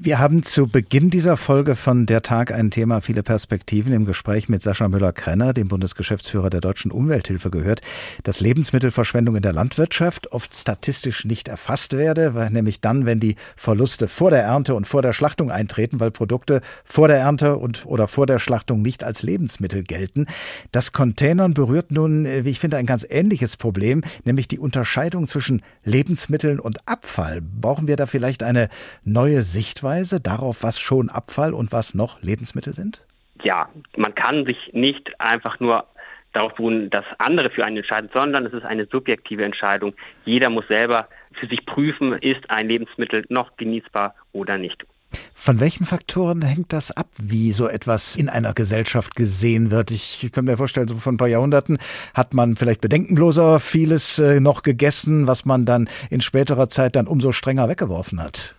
Wir haben zu Beginn dieser Folge von Der Tag ein Thema, viele Perspektiven im Gespräch mit Sascha Müller-Kraenner, dem Bundesgeschäftsführer der Deutschen Umwelthilfe, gehört, dass Lebensmittelverschwendung in der Landwirtschaft oft statistisch nicht erfasst werde, weil nämlich dann, wenn die Verluste vor der Ernte und vor der Schlachtung eintreten, weil Produkte vor der Ernte und oder vor der Schlachtung nicht als Lebensmittel gelten. Das Containern berührt nun, wie ich finde, ein ganz ähnliches Problem, nämlich die Unterscheidung zwischen Lebensmitteln und Abfall. Brauchen wir da vielleicht eine neue Sichtweise darauf, was schon Abfall und was noch Lebensmittel sind? Ja, man kann sich nicht einfach nur darauf beruhen, dass andere für einen entscheiden, sondern es ist eine subjektive Entscheidung. Jeder muss selber für sich prüfen, ist ein Lebensmittel noch genießbar oder nicht. Von welchen Faktoren hängt das ab, wie so etwas in einer Gesellschaft gesehen wird? Ich könnte mir vorstellen, so vor ein paar Jahrhunderten hat man vielleicht bedenkenloser vieles noch gegessen, was man dann in späterer Zeit dann umso strenger weggeworfen hat.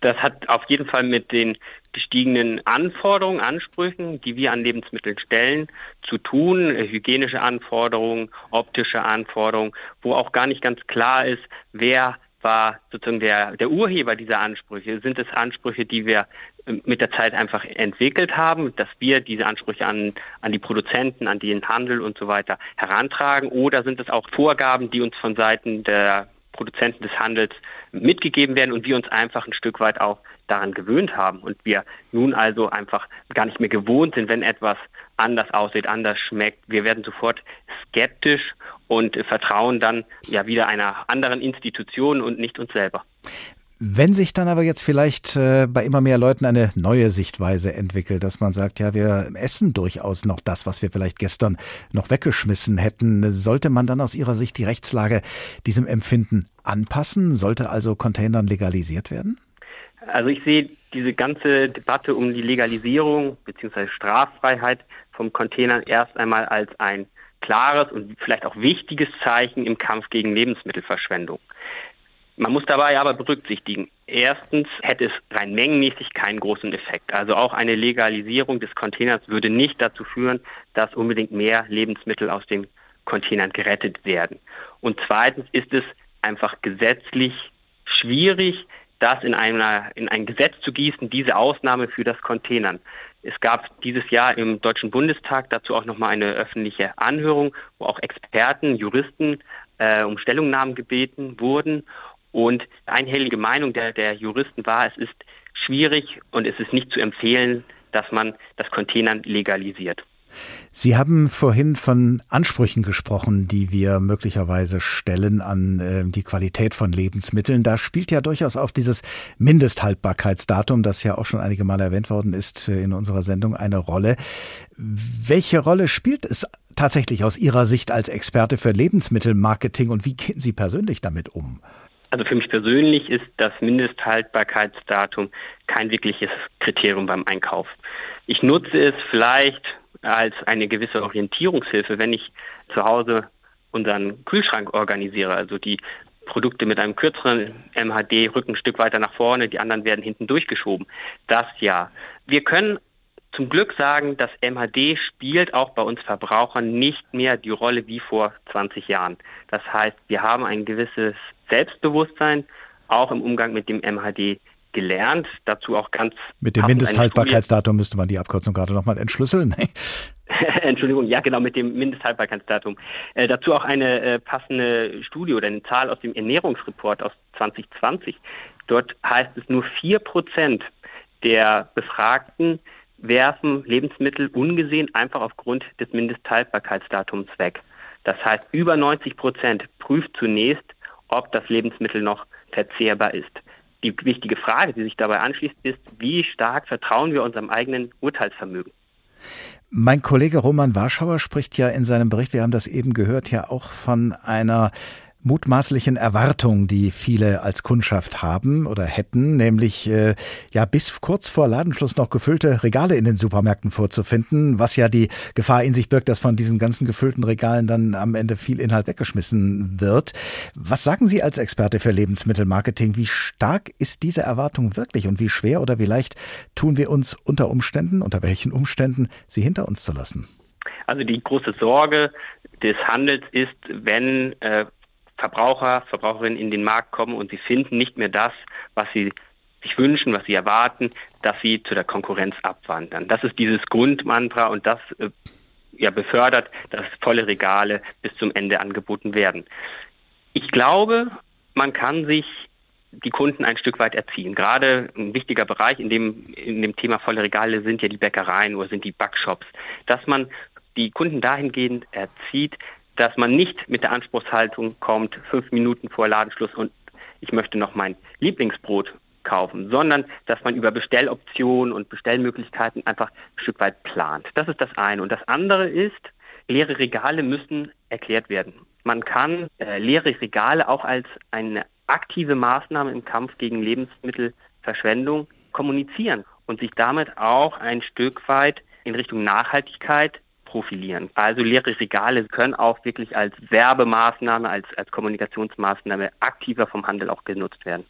Das hat auf jeden Fall mit den gestiegenen Anforderungen, Ansprüchen, die wir an Lebensmittel stellen, zu tun. Hygienische Anforderungen, optische Anforderungen, wo auch gar nicht ganz klar ist, wer war sozusagen der, der Urheber dieser Ansprüche. Sind es Ansprüche, die wir mit der Zeit einfach entwickelt haben, dass wir diese Ansprüche an, an die Produzenten, an den Handel und so weiter herantragen? Oder sind es auch Vorgaben, die uns von Seiten der Produzenten des Handels mitgegeben werden und wir uns einfach ein Stück weit auch daran gewöhnt haben und wir nun also einfach gar nicht mehr gewohnt sind, wenn etwas anders aussieht, anders schmeckt. Wir werden sofort skeptisch und vertrauen dann ja wieder einer anderen Institution und nicht uns selber. Wenn sich dann aber jetzt vielleicht äh, bei immer mehr Leuten eine neue Sichtweise entwickelt, dass man sagt, ja, wir essen durchaus noch das, was wir vielleicht gestern noch weggeschmissen hätten, sollte man dann aus Ihrer Sicht die Rechtslage diesem Empfinden anpassen? Sollte also Containern legalisiert werden? Also ich sehe diese ganze Debatte um die Legalisierung bzw. Straffreiheit von Containern erst einmal als ein klares und vielleicht auch wichtiges Zeichen im Kampf gegen Lebensmittelverschwendung. Man muss dabei aber berücksichtigen, erstens hätte es rein mengenmäßig keinen großen Effekt. Also auch eine Legalisierung des Containers würde nicht dazu führen, dass unbedingt mehr Lebensmittel aus den Containern gerettet werden. Und zweitens ist es einfach gesetzlich schwierig, das in, einer, in ein Gesetz zu gießen, diese Ausnahme für das Containern. Es gab dieses Jahr im Deutschen Bundestag dazu auch nochmal eine öffentliche Anhörung, wo auch Experten, Juristen äh, um Stellungnahmen gebeten wurden. Und einhellige Meinung der, der Juristen war, es ist schwierig und es ist nicht zu empfehlen, dass man das Containern legalisiert. Sie haben vorhin von Ansprüchen gesprochen, die wir möglicherweise stellen an äh, die Qualität von Lebensmitteln. Da spielt ja durchaus auch dieses Mindesthaltbarkeitsdatum, das ja auch schon einige Male erwähnt worden ist in unserer Sendung, eine Rolle. Welche Rolle spielt es tatsächlich aus Ihrer Sicht als Experte für Lebensmittelmarketing und wie gehen Sie persönlich damit um? Also für mich persönlich ist das Mindesthaltbarkeitsdatum kein wirkliches Kriterium beim Einkauf. Ich nutze es vielleicht als eine gewisse Orientierungshilfe, wenn ich zu Hause unseren Kühlschrank organisiere. Also die Produkte mit einem kürzeren M H D rücken ein Stück weiter nach vorne, die anderen werden hinten durchgeschoben. Das ja. Wir können zum Glück sagen, das M H D spielt auch bei uns Verbrauchern nicht mehr die Rolle wie vor zwanzig Jahren. Das heißt, wir haben ein gewisses Selbstbewusstsein auch im Umgang mit dem M H D gelernt, dazu auch ganz... Mit dem Mindesthaltbarkeitsdatum müsste man die Abkürzung gerade nochmal entschlüsseln. Entschuldigung, ja genau, mit dem Mindesthaltbarkeitsdatum. Äh, dazu auch eine äh, passende Studie oder eine Zahl aus dem Ernährungsreport aus zwanzig zwanzig. Dort heißt es, nur vier Prozent der Befragten werfen Lebensmittel ungesehen einfach aufgrund des Mindesthaltbarkeitsdatums weg. Das heißt, über neunzig Prozent prüft zunächst, ob das Lebensmittel noch verzehrbar ist. Die wichtige Frage, die sich dabei anschließt, ist, wie stark vertrauen wir unserem eigenen Urteilsvermögen? Mein Kollege Roman Warschauer spricht ja in seinem Bericht, wir haben das eben gehört, ja auch von einer mutmaßlichen Erwartung, die viele als Kundschaft haben oder hätten, nämlich äh, ja bis kurz vor Ladenschluss noch gefüllte Regale in den Supermärkten vorzufinden, was ja die Gefahr in sich birgt, dass von diesen ganzen gefüllten Regalen dann am Ende viel Inhalt weggeschmissen wird. Was sagen Sie als Experte für Lebensmittelmarketing? Wie stark ist diese Erwartung wirklich und wie schwer oder wie leicht tun wir uns unter Umständen, unter welchen Umständen, sie hinter uns zu lassen? Also die große Sorge des Handels ist, wenn äh Verbraucher, Verbraucherinnen in den Markt kommen und sie finden nicht mehr das, was sie sich wünschen, was sie erwarten, dass sie zu der Konkurrenz abwandern. Das ist dieses Grundmantra und das äh, ja, befördert, dass volle Regale bis zum Ende angeboten werden. Ich glaube, man kann sich die Kunden ein Stück weit erziehen. Gerade ein wichtiger Bereich in dem, in dem Thema volle Regale sind ja die Bäckereien oder sind die Backshops. Dass man die Kunden dahingehend erzieht, dass man nicht mit der Anspruchshaltung kommt, fünf Minuten vor Ladenschluss und ich möchte noch mein Lieblingsbrot kaufen, sondern dass man über Bestelloptionen und Bestellmöglichkeiten einfach ein Stück weit plant. Das ist das eine. Und das andere ist, leere Regale müssen erklärt werden. Man kann äh, leere Regale auch als eine aktive Maßnahme im Kampf gegen Lebensmittelverschwendung kommunizieren und sich damit auch ein Stück weit in Richtung Nachhaltigkeit profilieren. Also leere Regale können auch wirklich als Werbemaßnahme, als, als Kommunikationsmaßnahme aktiver vom Handel auch genutzt werden.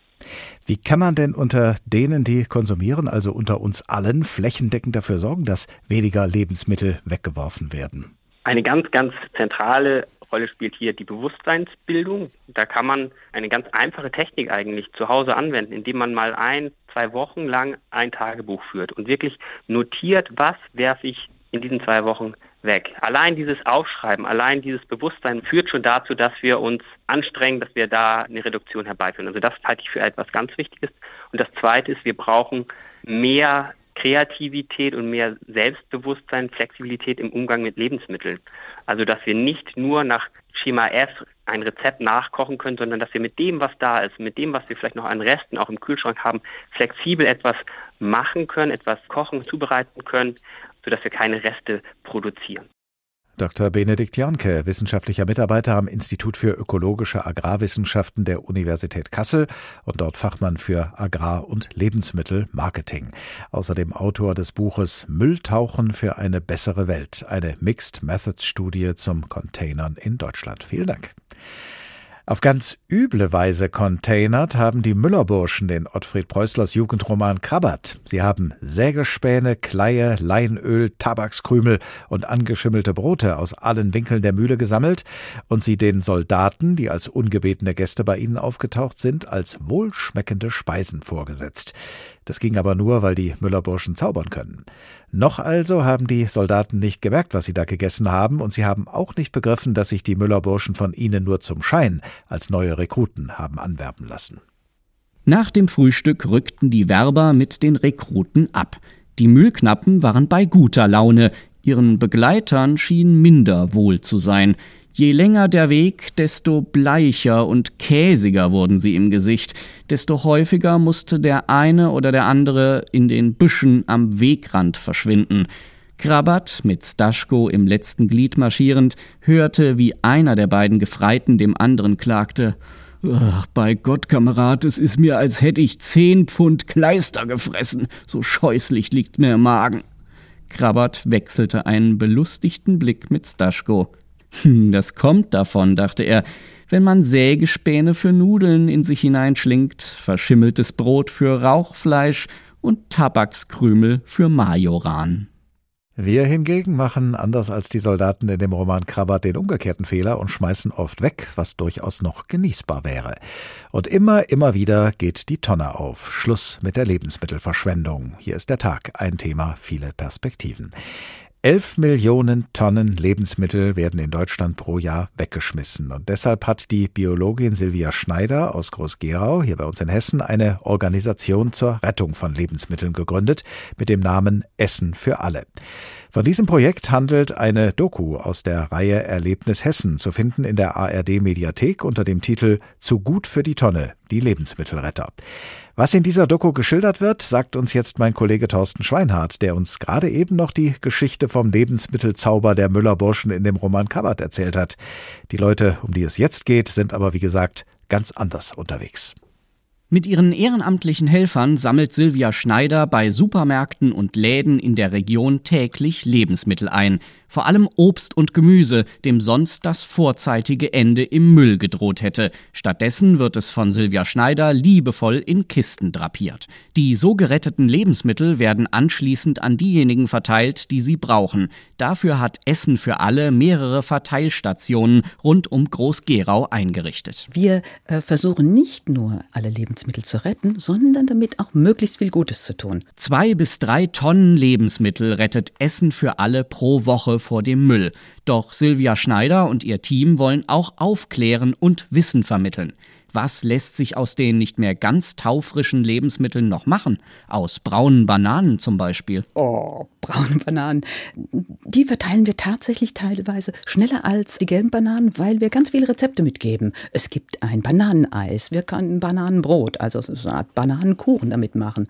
Wie kann man denn unter denen, die konsumieren, also unter uns allen, flächendeckend dafür sorgen, dass weniger Lebensmittel weggeworfen werden? Eine ganz, ganz zentrale Rolle spielt hier die Bewusstseinsbildung. Da kann man eine ganz einfache Technik eigentlich zu Hause anwenden, indem man mal ein, zwei Wochen lang ein Tagebuch führt und wirklich notiert, was werfe ich in diesen zwei Wochen weg. Allein dieses Aufschreiben, allein dieses Bewusstsein führt schon dazu, dass wir uns anstrengen, dass wir da eine Reduktion herbeiführen. Also das halte ich für etwas ganz Wichtiges. Und das Zweite ist, wir brauchen mehr Kreativität und mehr Selbstbewusstsein, Flexibilität im Umgang mit Lebensmitteln. Also dass wir nicht nur nach Schema F ein Rezept nachkochen können, sondern dass wir mit dem, was da ist, mit dem, was wir vielleicht noch an Resten auch im Kühlschrank haben, flexibel etwas machen können, etwas kochen, zubereiten können, sodass wir keine Reste produzieren. Doktor Benedikt Janke, wissenschaftlicher Mitarbeiter am Institut für ökologische Agrarwissenschaften der Universität Kassel und dort Fachmann für Agrar- und Lebensmittelmarketing. Außerdem Autor des Buches Mülltauchen für eine bessere Welt, eine Mixed-Methods-Studie zum Containern in Deutschland. Vielen Dank. Auf ganz üble Weise containert haben die Müllerburschen den Otfried Preußlers Jugendroman Krabbert. Sie haben Sägespäne, Kleie, Leinöl, Tabakskrümel und angeschimmelte Brote aus allen Winkeln der Mühle gesammelt und sie den Soldaten, die als ungebetene Gäste bei ihnen aufgetaucht sind, als wohlschmeckende Speisen vorgesetzt. Das ging aber nur, weil die Müllerburschen zaubern können. Noch also haben die Soldaten nicht gemerkt, was sie da gegessen haben, und sie haben auch nicht begriffen, dass sich die Müllerburschen von ihnen nur zum Schein als neue Rekruten haben anwerben lassen. Nach dem Frühstück rückten die Werber mit den Rekruten ab. Die Mühlknappen waren bei guter Laune, ihren Begleitern schien minder wohl zu sein. Je länger der Weg, desto bleicher und käsiger wurden sie im Gesicht, desto häufiger musste der eine oder der andere in den Büschen am Wegrand verschwinden. Krabbert, mit Staschko im letzten Glied marschierend, hörte, wie einer der beiden Gefreiten dem anderen klagte: Ach, bei Gott, Kamerad, es ist mir, als hätte ich zehn Pfund Kleister gefressen, so scheußlich liegt mir im Magen. Krabbert wechselte einen belustigten Blick mit Staschko. Hm, das kommt davon, dachte er, wenn man Sägespäne für Nudeln in sich hineinschlingt, verschimmeltes Brot für Rauchfleisch und Tabakskrümel für Majoran. Wir hingegen machen, anders als die Soldaten in dem Roman Krabbert, den umgekehrten Fehler und schmeißen oft weg, was durchaus noch genießbar wäre. Und immer, immer wieder geht die Tonne auf. Schluss mit der Lebensmittelverschwendung. Hier ist der Tag. Ein Thema, viele Perspektiven. Elf Millionen Tonnen Lebensmittel werden in Deutschland pro Jahr weggeschmissen. Und deshalb hat die Biologin Silvia Schneider aus Groß-Gerau, hier bei uns in Hessen, eine Organisation zur Rettung von Lebensmitteln gegründet mit dem Namen Essen für Alle. Von diesem Projekt handelt eine Doku aus der Reihe Erlebnis Hessen, zu finden in der A R D-Mediathek unter dem Titel »Zu gut für die Tonne – Die Lebensmittelretter«. Was in dieser Doku geschildert wird, sagt uns jetzt mein Kollege Thorsten Schweinhardt, der uns gerade eben noch die Geschichte vom Lebensmittelzauber der Müllerburschen in dem Roman Krabbert erzählt hat. Die Leute, um die es jetzt geht, sind aber wie gesagt ganz anders unterwegs. Mit ihren ehrenamtlichen Helfern sammelt Silvia Schneider bei Supermärkten und Läden in der Region täglich Lebensmittel ein. Vor allem Obst und Gemüse, dem sonst das vorzeitige Ende im Müll gedroht hätte. Stattdessen wird es von Silvia Schneider liebevoll in Kisten drapiert. Die so geretteten Lebensmittel werden anschließend an diejenigen verteilt, die sie brauchen. Dafür hat Essen für Alle mehrere Verteilstationen rund um Groß-Gerau eingerichtet. Wir äh, versuchen nicht nur alle Lebensmittel zu retten, sondern damit auch möglichst viel Gutes zu tun. Zwei bis drei Tonnen Lebensmittel rettet Essen für Alle pro Woche vor dem Müll. Doch Silvia Schneider und ihr Team wollen auch aufklären und Wissen vermitteln. Was lässt sich aus den nicht mehr ganz taufrischen Lebensmitteln noch machen? Aus braunen Bananen zum Beispiel. Oh, braune Bananen. Die verteilen wir tatsächlich teilweise schneller als die gelben Bananen, weil wir ganz viele Rezepte mitgeben. Es gibt ein Bananeneis, wir können Bananenbrot, also so eine Art Bananenkuchen damit machen.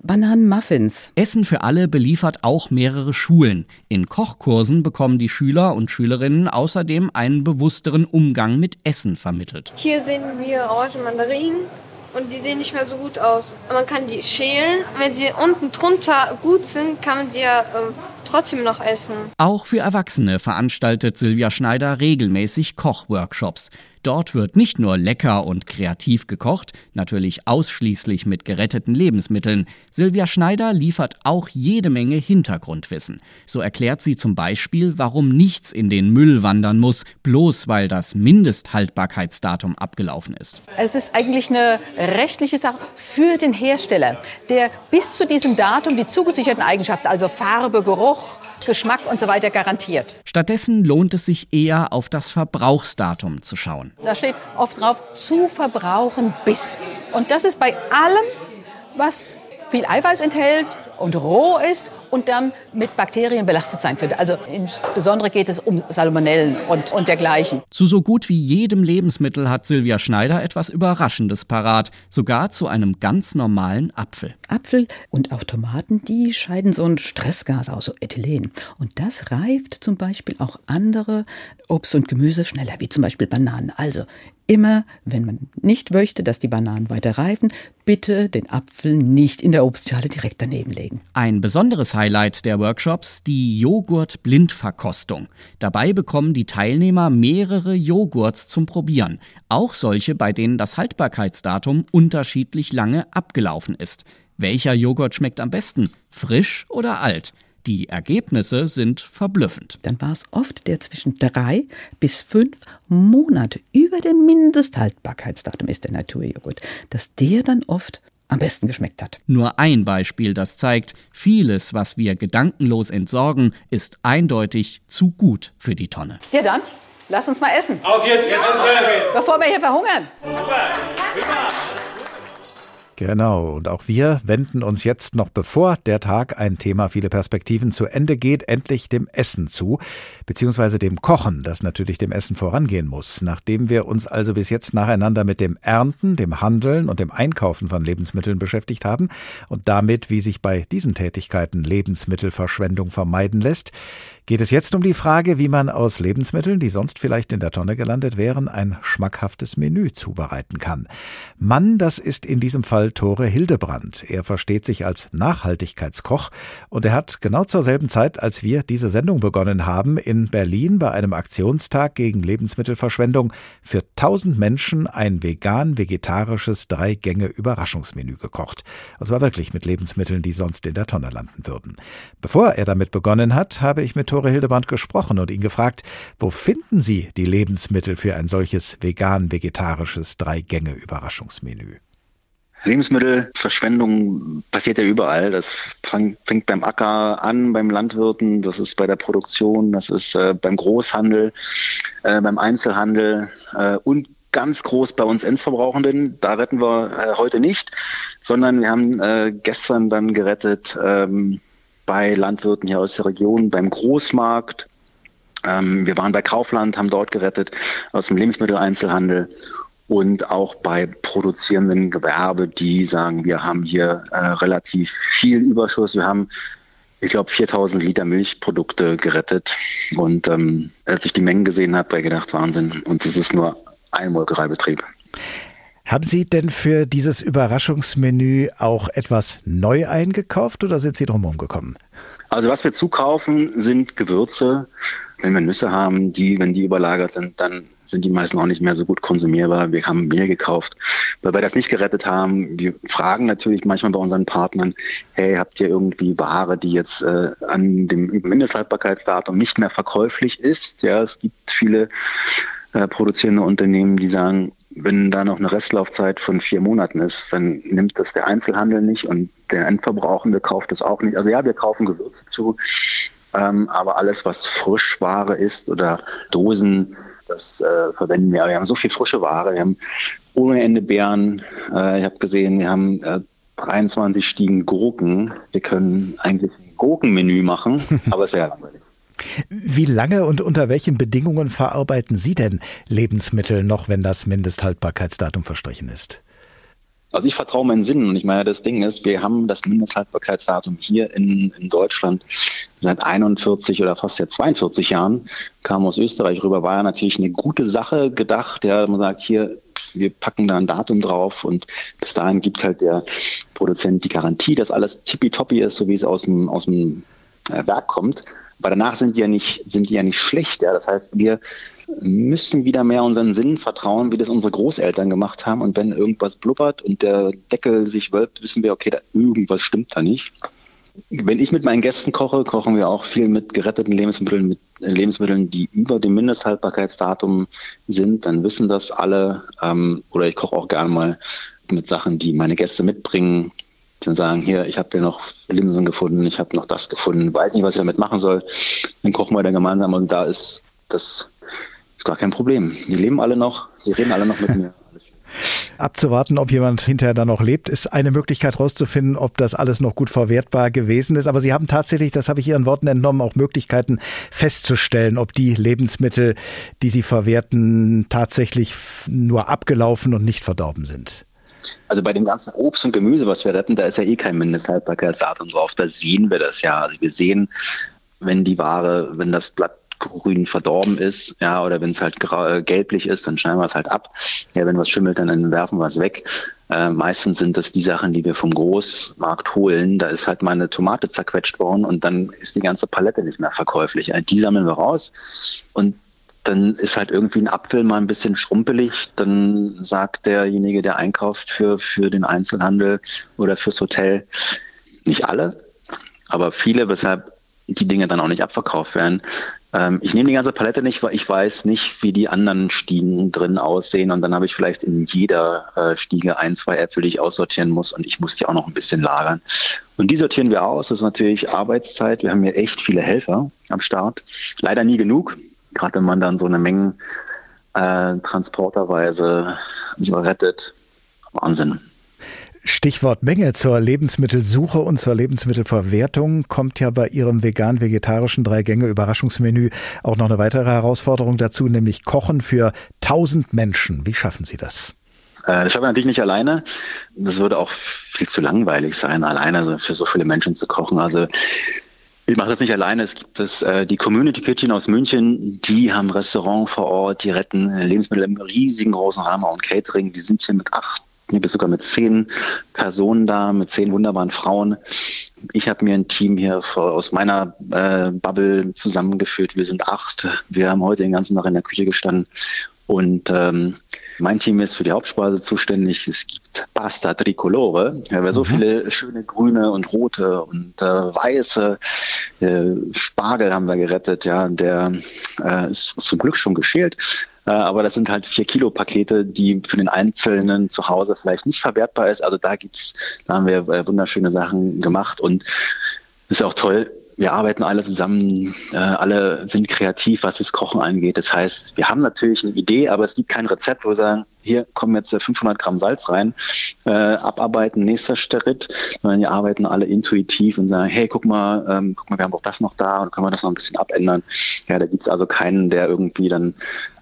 Bananenmuffins. Essen für Alle beliefert auch mehrere Schulen. In Kochkursen bekommen die Schüler und Schülerinnen außerdem einen bewussteren Umgang mit Essen vermittelt. Hier sehen wir orange Mandarinen und die sehen nicht mehr so gut aus. Man kann die schälen. Wenn sie unten drunter gut sind, kann man sie ja äh, trotzdem noch essen. Auch für Erwachsene veranstaltet Silvia Schneider regelmäßig Kochworkshops. Dort wird nicht nur lecker und kreativ gekocht, natürlich ausschließlich mit geretteten Lebensmitteln. Silvia Schneider liefert auch jede Menge Hintergrundwissen. So erklärt sie zum Beispiel, warum nichts in den Müll wandern muss, bloß weil das Mindesthaltbarkeitsdatum abgelaufen ist. Es ist eigentlich eine rechtliche Sache für den Hersteller, der bis zu diesem Datum die zugesicherten Eigenschaften, also Farbe, Geruch, Geschmack und so weiter garantiert. Stattdessen lohnt es sich eher, auf das Verbrauchsdatum zu schauen. Da steht oft drauf, zu verbrauchen bis. Und das ist bei allem, was viel Eiweiß enthält und roh ist und dann mit Bakterien belastet sein könnte. Also insbesondere geht es um Salmonellen und, und dergleichen. Zu so gut wie jedem Lebensmittel hat Silvia Schneider etwas Überraschendes parat. Sogar zu einem ganz normalen Apfel. Apfel und auch Tomaten, die scheiden so ein Stressgas aus, so Ethylen. Und das reift zum Beispiel auch andere Obst und Gemüse schneller, wie zum Beispiel Bananen. Also immer, wenn man nicht möchte, dass die Bananen weiter reifen, bitte den Apfel nicht in der Obstschale direkt daneben legen. Ein besonderes Highlight der Workshops, die Joghurt-Blindverkostung. Dabei bekommen die Teilnehmer mehrere Joghurts zum Probieren. Auch solche, bei denen das Haltbarkeitsdatum unterschiedlich lange abgelaufen ist. Welcher Joghurt schmeckt am besten? Frisch oder alt? Die Ergebnisse sind verblüffend. Dann war es oft der zwischen drei bis fünf Monate über dem Mindesthaltbarkeitsdatum ist der Naturjoghurt, dass der dann oft am besten geschmeckt hat. Nur ein Beispiel, das zeigt, vieles, was wir gedankenlos entsorgen, ist eindeutig zu gut für die Tonne. Ja dann, lass uns mal essen. Auf jetzt, jetzt ist bevor wir hier verhungern. Genau, und auch wir wenden uns jetzt noch, bevor der Tag ein Thema viele Perspektiven zu Ende geht, endlich dem Essen zu, beziehungsweise dem Kochen, das natürlich dem Essen vorangehen muss. Nachdem wir uns also bis jetzt nacheinander mit dem Ernten, dem Handeln und dem Einkaufen von Lebensmitteln beschäftigt haben und damit, wie sich bei diesen Tätigkeiten Lebensmittelverschwendung vermeiden lässt, geht es jetzt um die Frage, wie man aus Lebensmitteln, die sonst vielleicht in der Tonne gelandet wären, ein schmackhaftes Menü zubereiten kann. Mann, das ist in diesem Fall Thore Hildebrandt. Er versteht sich als Nachhaltigkeitskoch und er hat genau zur selben Zeit, als wir diese Sendung begonnen haben, in Berlin bei einem Aktionstag gegen Lebensmittelverschwendung für tausend Menschen ein vegan-vegetarisches Drei-Gänge-Überraschungsmenü gekocht. Und zwar wirklich mit Lebensmitteln, die sonst in der Tonne landen würden. Bevor er damit begonnen hat, habe ich mit Thore Hildebrandt gesprochen und ihn gefragt, wo finden Sie die Lebensmittel für ein solches vegan-vegetarisches Drei-Gänge-Überraschungsmenü? Lebensmittelverschwendung passiert ja überall. Das fängt beim Acker an, beim Landwirten, das ist bei der Produktion, das ist äh, beim Großhandel, äh, beim Einzelhandel äh, und ganz groß bei uns Endverbrauchenden. Da retten wir äh, heute nicht, sondern wir haben äh, gestern dann gerettet, ähm, bei Landwirten hier aus der Region, beim Großmarkt. Ähm, wir waren bei Kaufland, haben dort gerettet aus dem Lebensmitteleinzelhandel und auch bei produzierenden Gewerbe, die sagen, wir haben hier äh, relativ viel Überschuss. Wir haben, ich glaube, viertausend Liter Milchprodukte gerettet. Und ähm, als ich die Mengen gesehen habe, habe ich gedacht, Wahnsinn. Und das ist nur ein Molkereibetrieb. Haben Sie denn für dieses Überraschungsmenü auch etwas neu eingekauft oder sind Sie drumherum gekommen? Also was wir zukaufen, sind Gewürze. Wenn wir Nüsse haben, die, wenn die überlagert sind, dann sind die meisten auch nicht mehr so gut konsumierbar. Wir haben mehr gekauft, weil wir das nicht gerettet haben. Wir fragen natürlich manchmal bei unseren Partnern, hey, habt ihr irgendwie Ware, die jetzt äh, an dem Mindesthaltbarkeitsdatum nicht mehr verkäuflich ist? Ja, es gibt viele äh, produzierende Unternehmen, die sagen, wenn da noch eine Restlaufzeit von vier Monaten ist, dann nimmt das der Einzelhandel nicht und der Endverbrauchende kauft das auch nicht. Also ja, wir kaufen Gewürze zu, ähm, aber alles, was Frischware ist oder Dosen, das äh, verwenden wir. Wir haben so viel frische Ware, wir haben ohne Ende Beeren. Äh, ich habe gesehen, wir haben äh, dreiundzwanzig Stiegen Gurken. Wir können eigentlich ein Gurkenmenü machen, aber es wäre langweilig. Wie lange und unter welchen Bedingungen verarbeiten Sie denn Lebensmittel noch, wenn das Mindesthaltbarkeitsdatum verstrichen ist? Also ich vertraue meinen Sinnen und ich meine, das Ding ist, wir haben das Mindesthaltbarkeitsdatum hier in, in Deutschland seit einundvierzig oder fast jetzt zweiundvierzig Jahren, kam aus Österreich rüber, war ja natürlich eine gute Sache gedacht, ja, man sagt hier, wir packen da ein Datum drauf und bis dahin gibt halt der Produzent die Garantie, dass alles tippitoppi ist, so wie es aus dem, aus dem Werk kommt. Aber danach sind die ja nicht, sind die ja nicht schlecht. Ja? Das heißt, wir müssen wieder mehr unseren Sinnen vertrauen, wie das unsere Großeltern gemacht haben. Und wenn irgendwas blubbert und der Deckel sich wölbt, wissen wir, okay, da irgendwas stimmt da nicht. Wenn ich mit meinen Gästen koche, kochen wir auch viel mit geretteten Lebensmitteln, mit Lebensmitteln, die über dem Mindesthaltbarkeitsdatum sind. Dann wissen das alle. Oder ich koche auch gerne mal mit Sachen, die meine Gäste mitbringen. dann sagen, hier, ich habe hier noch Linsen gefunden, ich habe noch das gefunden, weiß nicht, was ich damit machen soll. Dann kochen wir dann gemeinsam und da ist das ist gar kein Problem. Die leben alle noch, die reden alle noch mit mir. Abzuwarten, ob jemand hinterher dann noch lebt, ist eine Möglichkeit rauszufinden, ob das alles noch gut verwertbar gewesen ist. Aber Sie haben tatsächlich, das habe ich Ihren Worten entnommen, auch Möglichkeiten festzustellen, ob die Lebensmittel, die Sie verwerten, tatsächlich nur abgelaufen und nicht verdorben sind. Also bei dem ganzen Obst und Gemüse, was wir retten, da ist ja eh kein Mindesthaltbarkeitsdatum drauf. Da sehen wir das ja. Also wir sehen, wenn die Ware, wenn das Blatt grün verdorben ist, ja, oder wenn es halt grau, gelblich ist, dann schneiden wir es halt ab. Ja, wenn was schimmelt, dann werfen wir es weg. Äh, meistens sind das die Sachen, die wir vom Großmarkt holen. Da ist halt mal eine Tomate zerquetscht worden und dann ist die ganze Palette nicht mehr verkäuflich. Also die sammeln wir raus und dann ist halt irgendwie ein Apfel mal ein bisschen schrumpelig. Dann sagt derjenige, der einkauft für, für den Einzelhandel oder fürs Hotel, nicht alle, aber viele, weshalb die Dinge dann auch nicht abverkauft werden. Ich nehme die ganze Palette nicht, weil ich weiß nicht, wie die anderen Stiegen drin aussehen. Und dann habe ich vielleicht in jeder Stiege ein, zwei Äpfel, die ich aussortieren muss. Und ich muss die auch noch ein bisschen lagern. Und die sortieren wir aus. Das ist natürlich Arbeitszeit. Wir haben hier echt viele Helfer am Start. Leider nie genug. Gerade wenn man dann so eine Menge äh, transporterweise rettet. Wahnsinn. Stichwort Menge zur Lebensmittelsuche und zur Lebensmittelverwertung kommt ja bei Ihrem vegan-vegetarischen Drei-Gänge-Überraschungsmenü auch noch eine weitere Herausforderung dazu, nämlich Kochen für tausend Menschen. Wie schaffen Sie das? Äh, das schaffen wir natürlich nicht alleine. Das würde auch viel zu langweilig sein, alleine für so viele Menschen zu kochen. Also ich mache das nicht alleine. Es gibt das, äh, die Community Kitchen aus München, die haben ein Restaurant vor Ort, die retten Lebensmittel im riesigen großen Rahmen und Catering. Die sind hier mit acht bis sogar mit zehn Personen da, mit zehn wunderbaren Frauen. Ich habe mir ein Team hier aus meiner äh, Bubble zusammengeführt. Wir sind acht. Wir haben heute den ganzen Tag in der Küche gestanden. Und ähm, mein Team ist für die Hauptspeise zuständig. Es gibt Pasta Tricolore. Wir haben mhm. so viele schöne grüne und rote und äh, weiße äh, Spargel haben wir gerettet. Ja, der äh, ist zum Glück schon geschält. Aber das sind halt vier Kilo Pakete, die für den Einzelnen zu Hause vielleicht nicht verwertbar ist. Also da gibt's, da haben wir wunderschöne Sachen gemacht und ist auch toll. Wir arbeiten alle zusammen, alle sind kreativ, was das Kochen angeht. Das heißt, wir haben natürlich eine Idee, aber es gibt kein Rezept, wo wir sagen, hier kommen jetzt fünfhundert Gramm Salz rein, äh, abarbeiten, nächster Schritt. Sondern wir arbeiten alle intuitiv und sagen, hey, guck mal, ähm, guck mal, wir haben auch das noch da und können wir das noch ein bisschen abändern. Ja, da gibt es also keinen, der irgendwie dann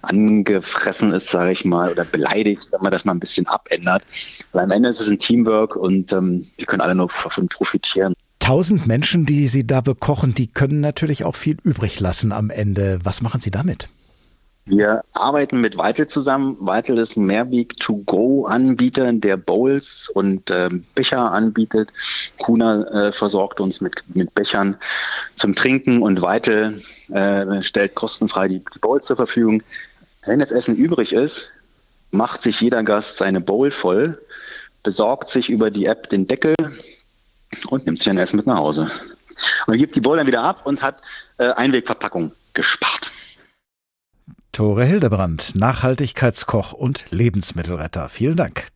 angefressen ist, sage ich mal, oder beleidigt, wenn man das mal ein bisschen abändert. Weil am Ende ist es ein Teamwork und ähm, wir können alle nur davon profitieren. Tausend Menschen, die Sie da bekochen, die können natürlich auch viel übrig lassen am Ende. Was machen Sie damit? Wir arbeiten mit Weitel zusammen. Weitel ist ein Mehrweg-to-go-Anbieter, der Bowls und äh, Becher anbietet. Kuna äh, versorgt uns mit, mit Bechern zum Trinken und Weitel äh, stellt kostenfrei die Bowls zur Verfügung. Wenn das Essen übrig ist, macht sich jeder Gast seine Bowl voll, besorgt sich über die App den Deckel und nimmt sich ein Essen mit nach Hause. Und gibt die Bowl dann wieder ab und hat äh, Einwegverpackung gespart. Thore Hildebrandt, Nachhaltigkeitskoch und Lebensmittelretter. Vielen Dank.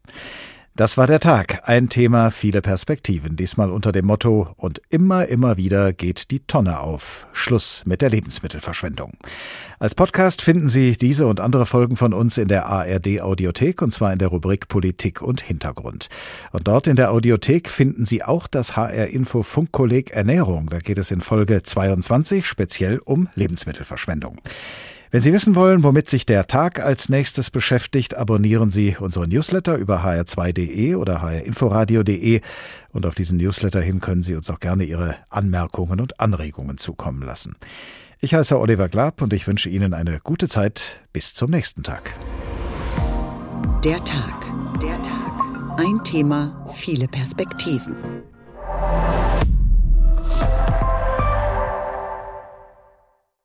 Das war der Tag. Ein Thema, viele Perspektiven. Diesmal unter dem Motto: Und immer, immer wieder geht die Tonne auf. Schluss mit der Lebensmittelverschwendung. Als Podcast finden Sie diese und andere Folgen von uns in der A R D Audiothek und zwar in der Rubrik Politik und Hintergrund. Und dort in der Audiothek finden Sie auch das H R Info Funkkolleg Ernährung. Da geht es in Folge zweiundzwanzig speziell um Lebensmittelverschwendung. Wenn Sie wissen wollen, womit sich der Tag als nächstes beschäftigt, abonnieren Sie unseren Newsletter über h r zwei punkt d e oder h r info radio punkt d e und auf diesen Newsletter hin können Sie uns auch gerne Ihre Anmerkungen und Anregungen zukommen lassen. Ich heiße Oliver Glab und ich wünsche Ihnen eine gute Zeit. Bis zum nächsten Tag. Der Tag. Der Tag. Ein Thema, viele Perspektiven.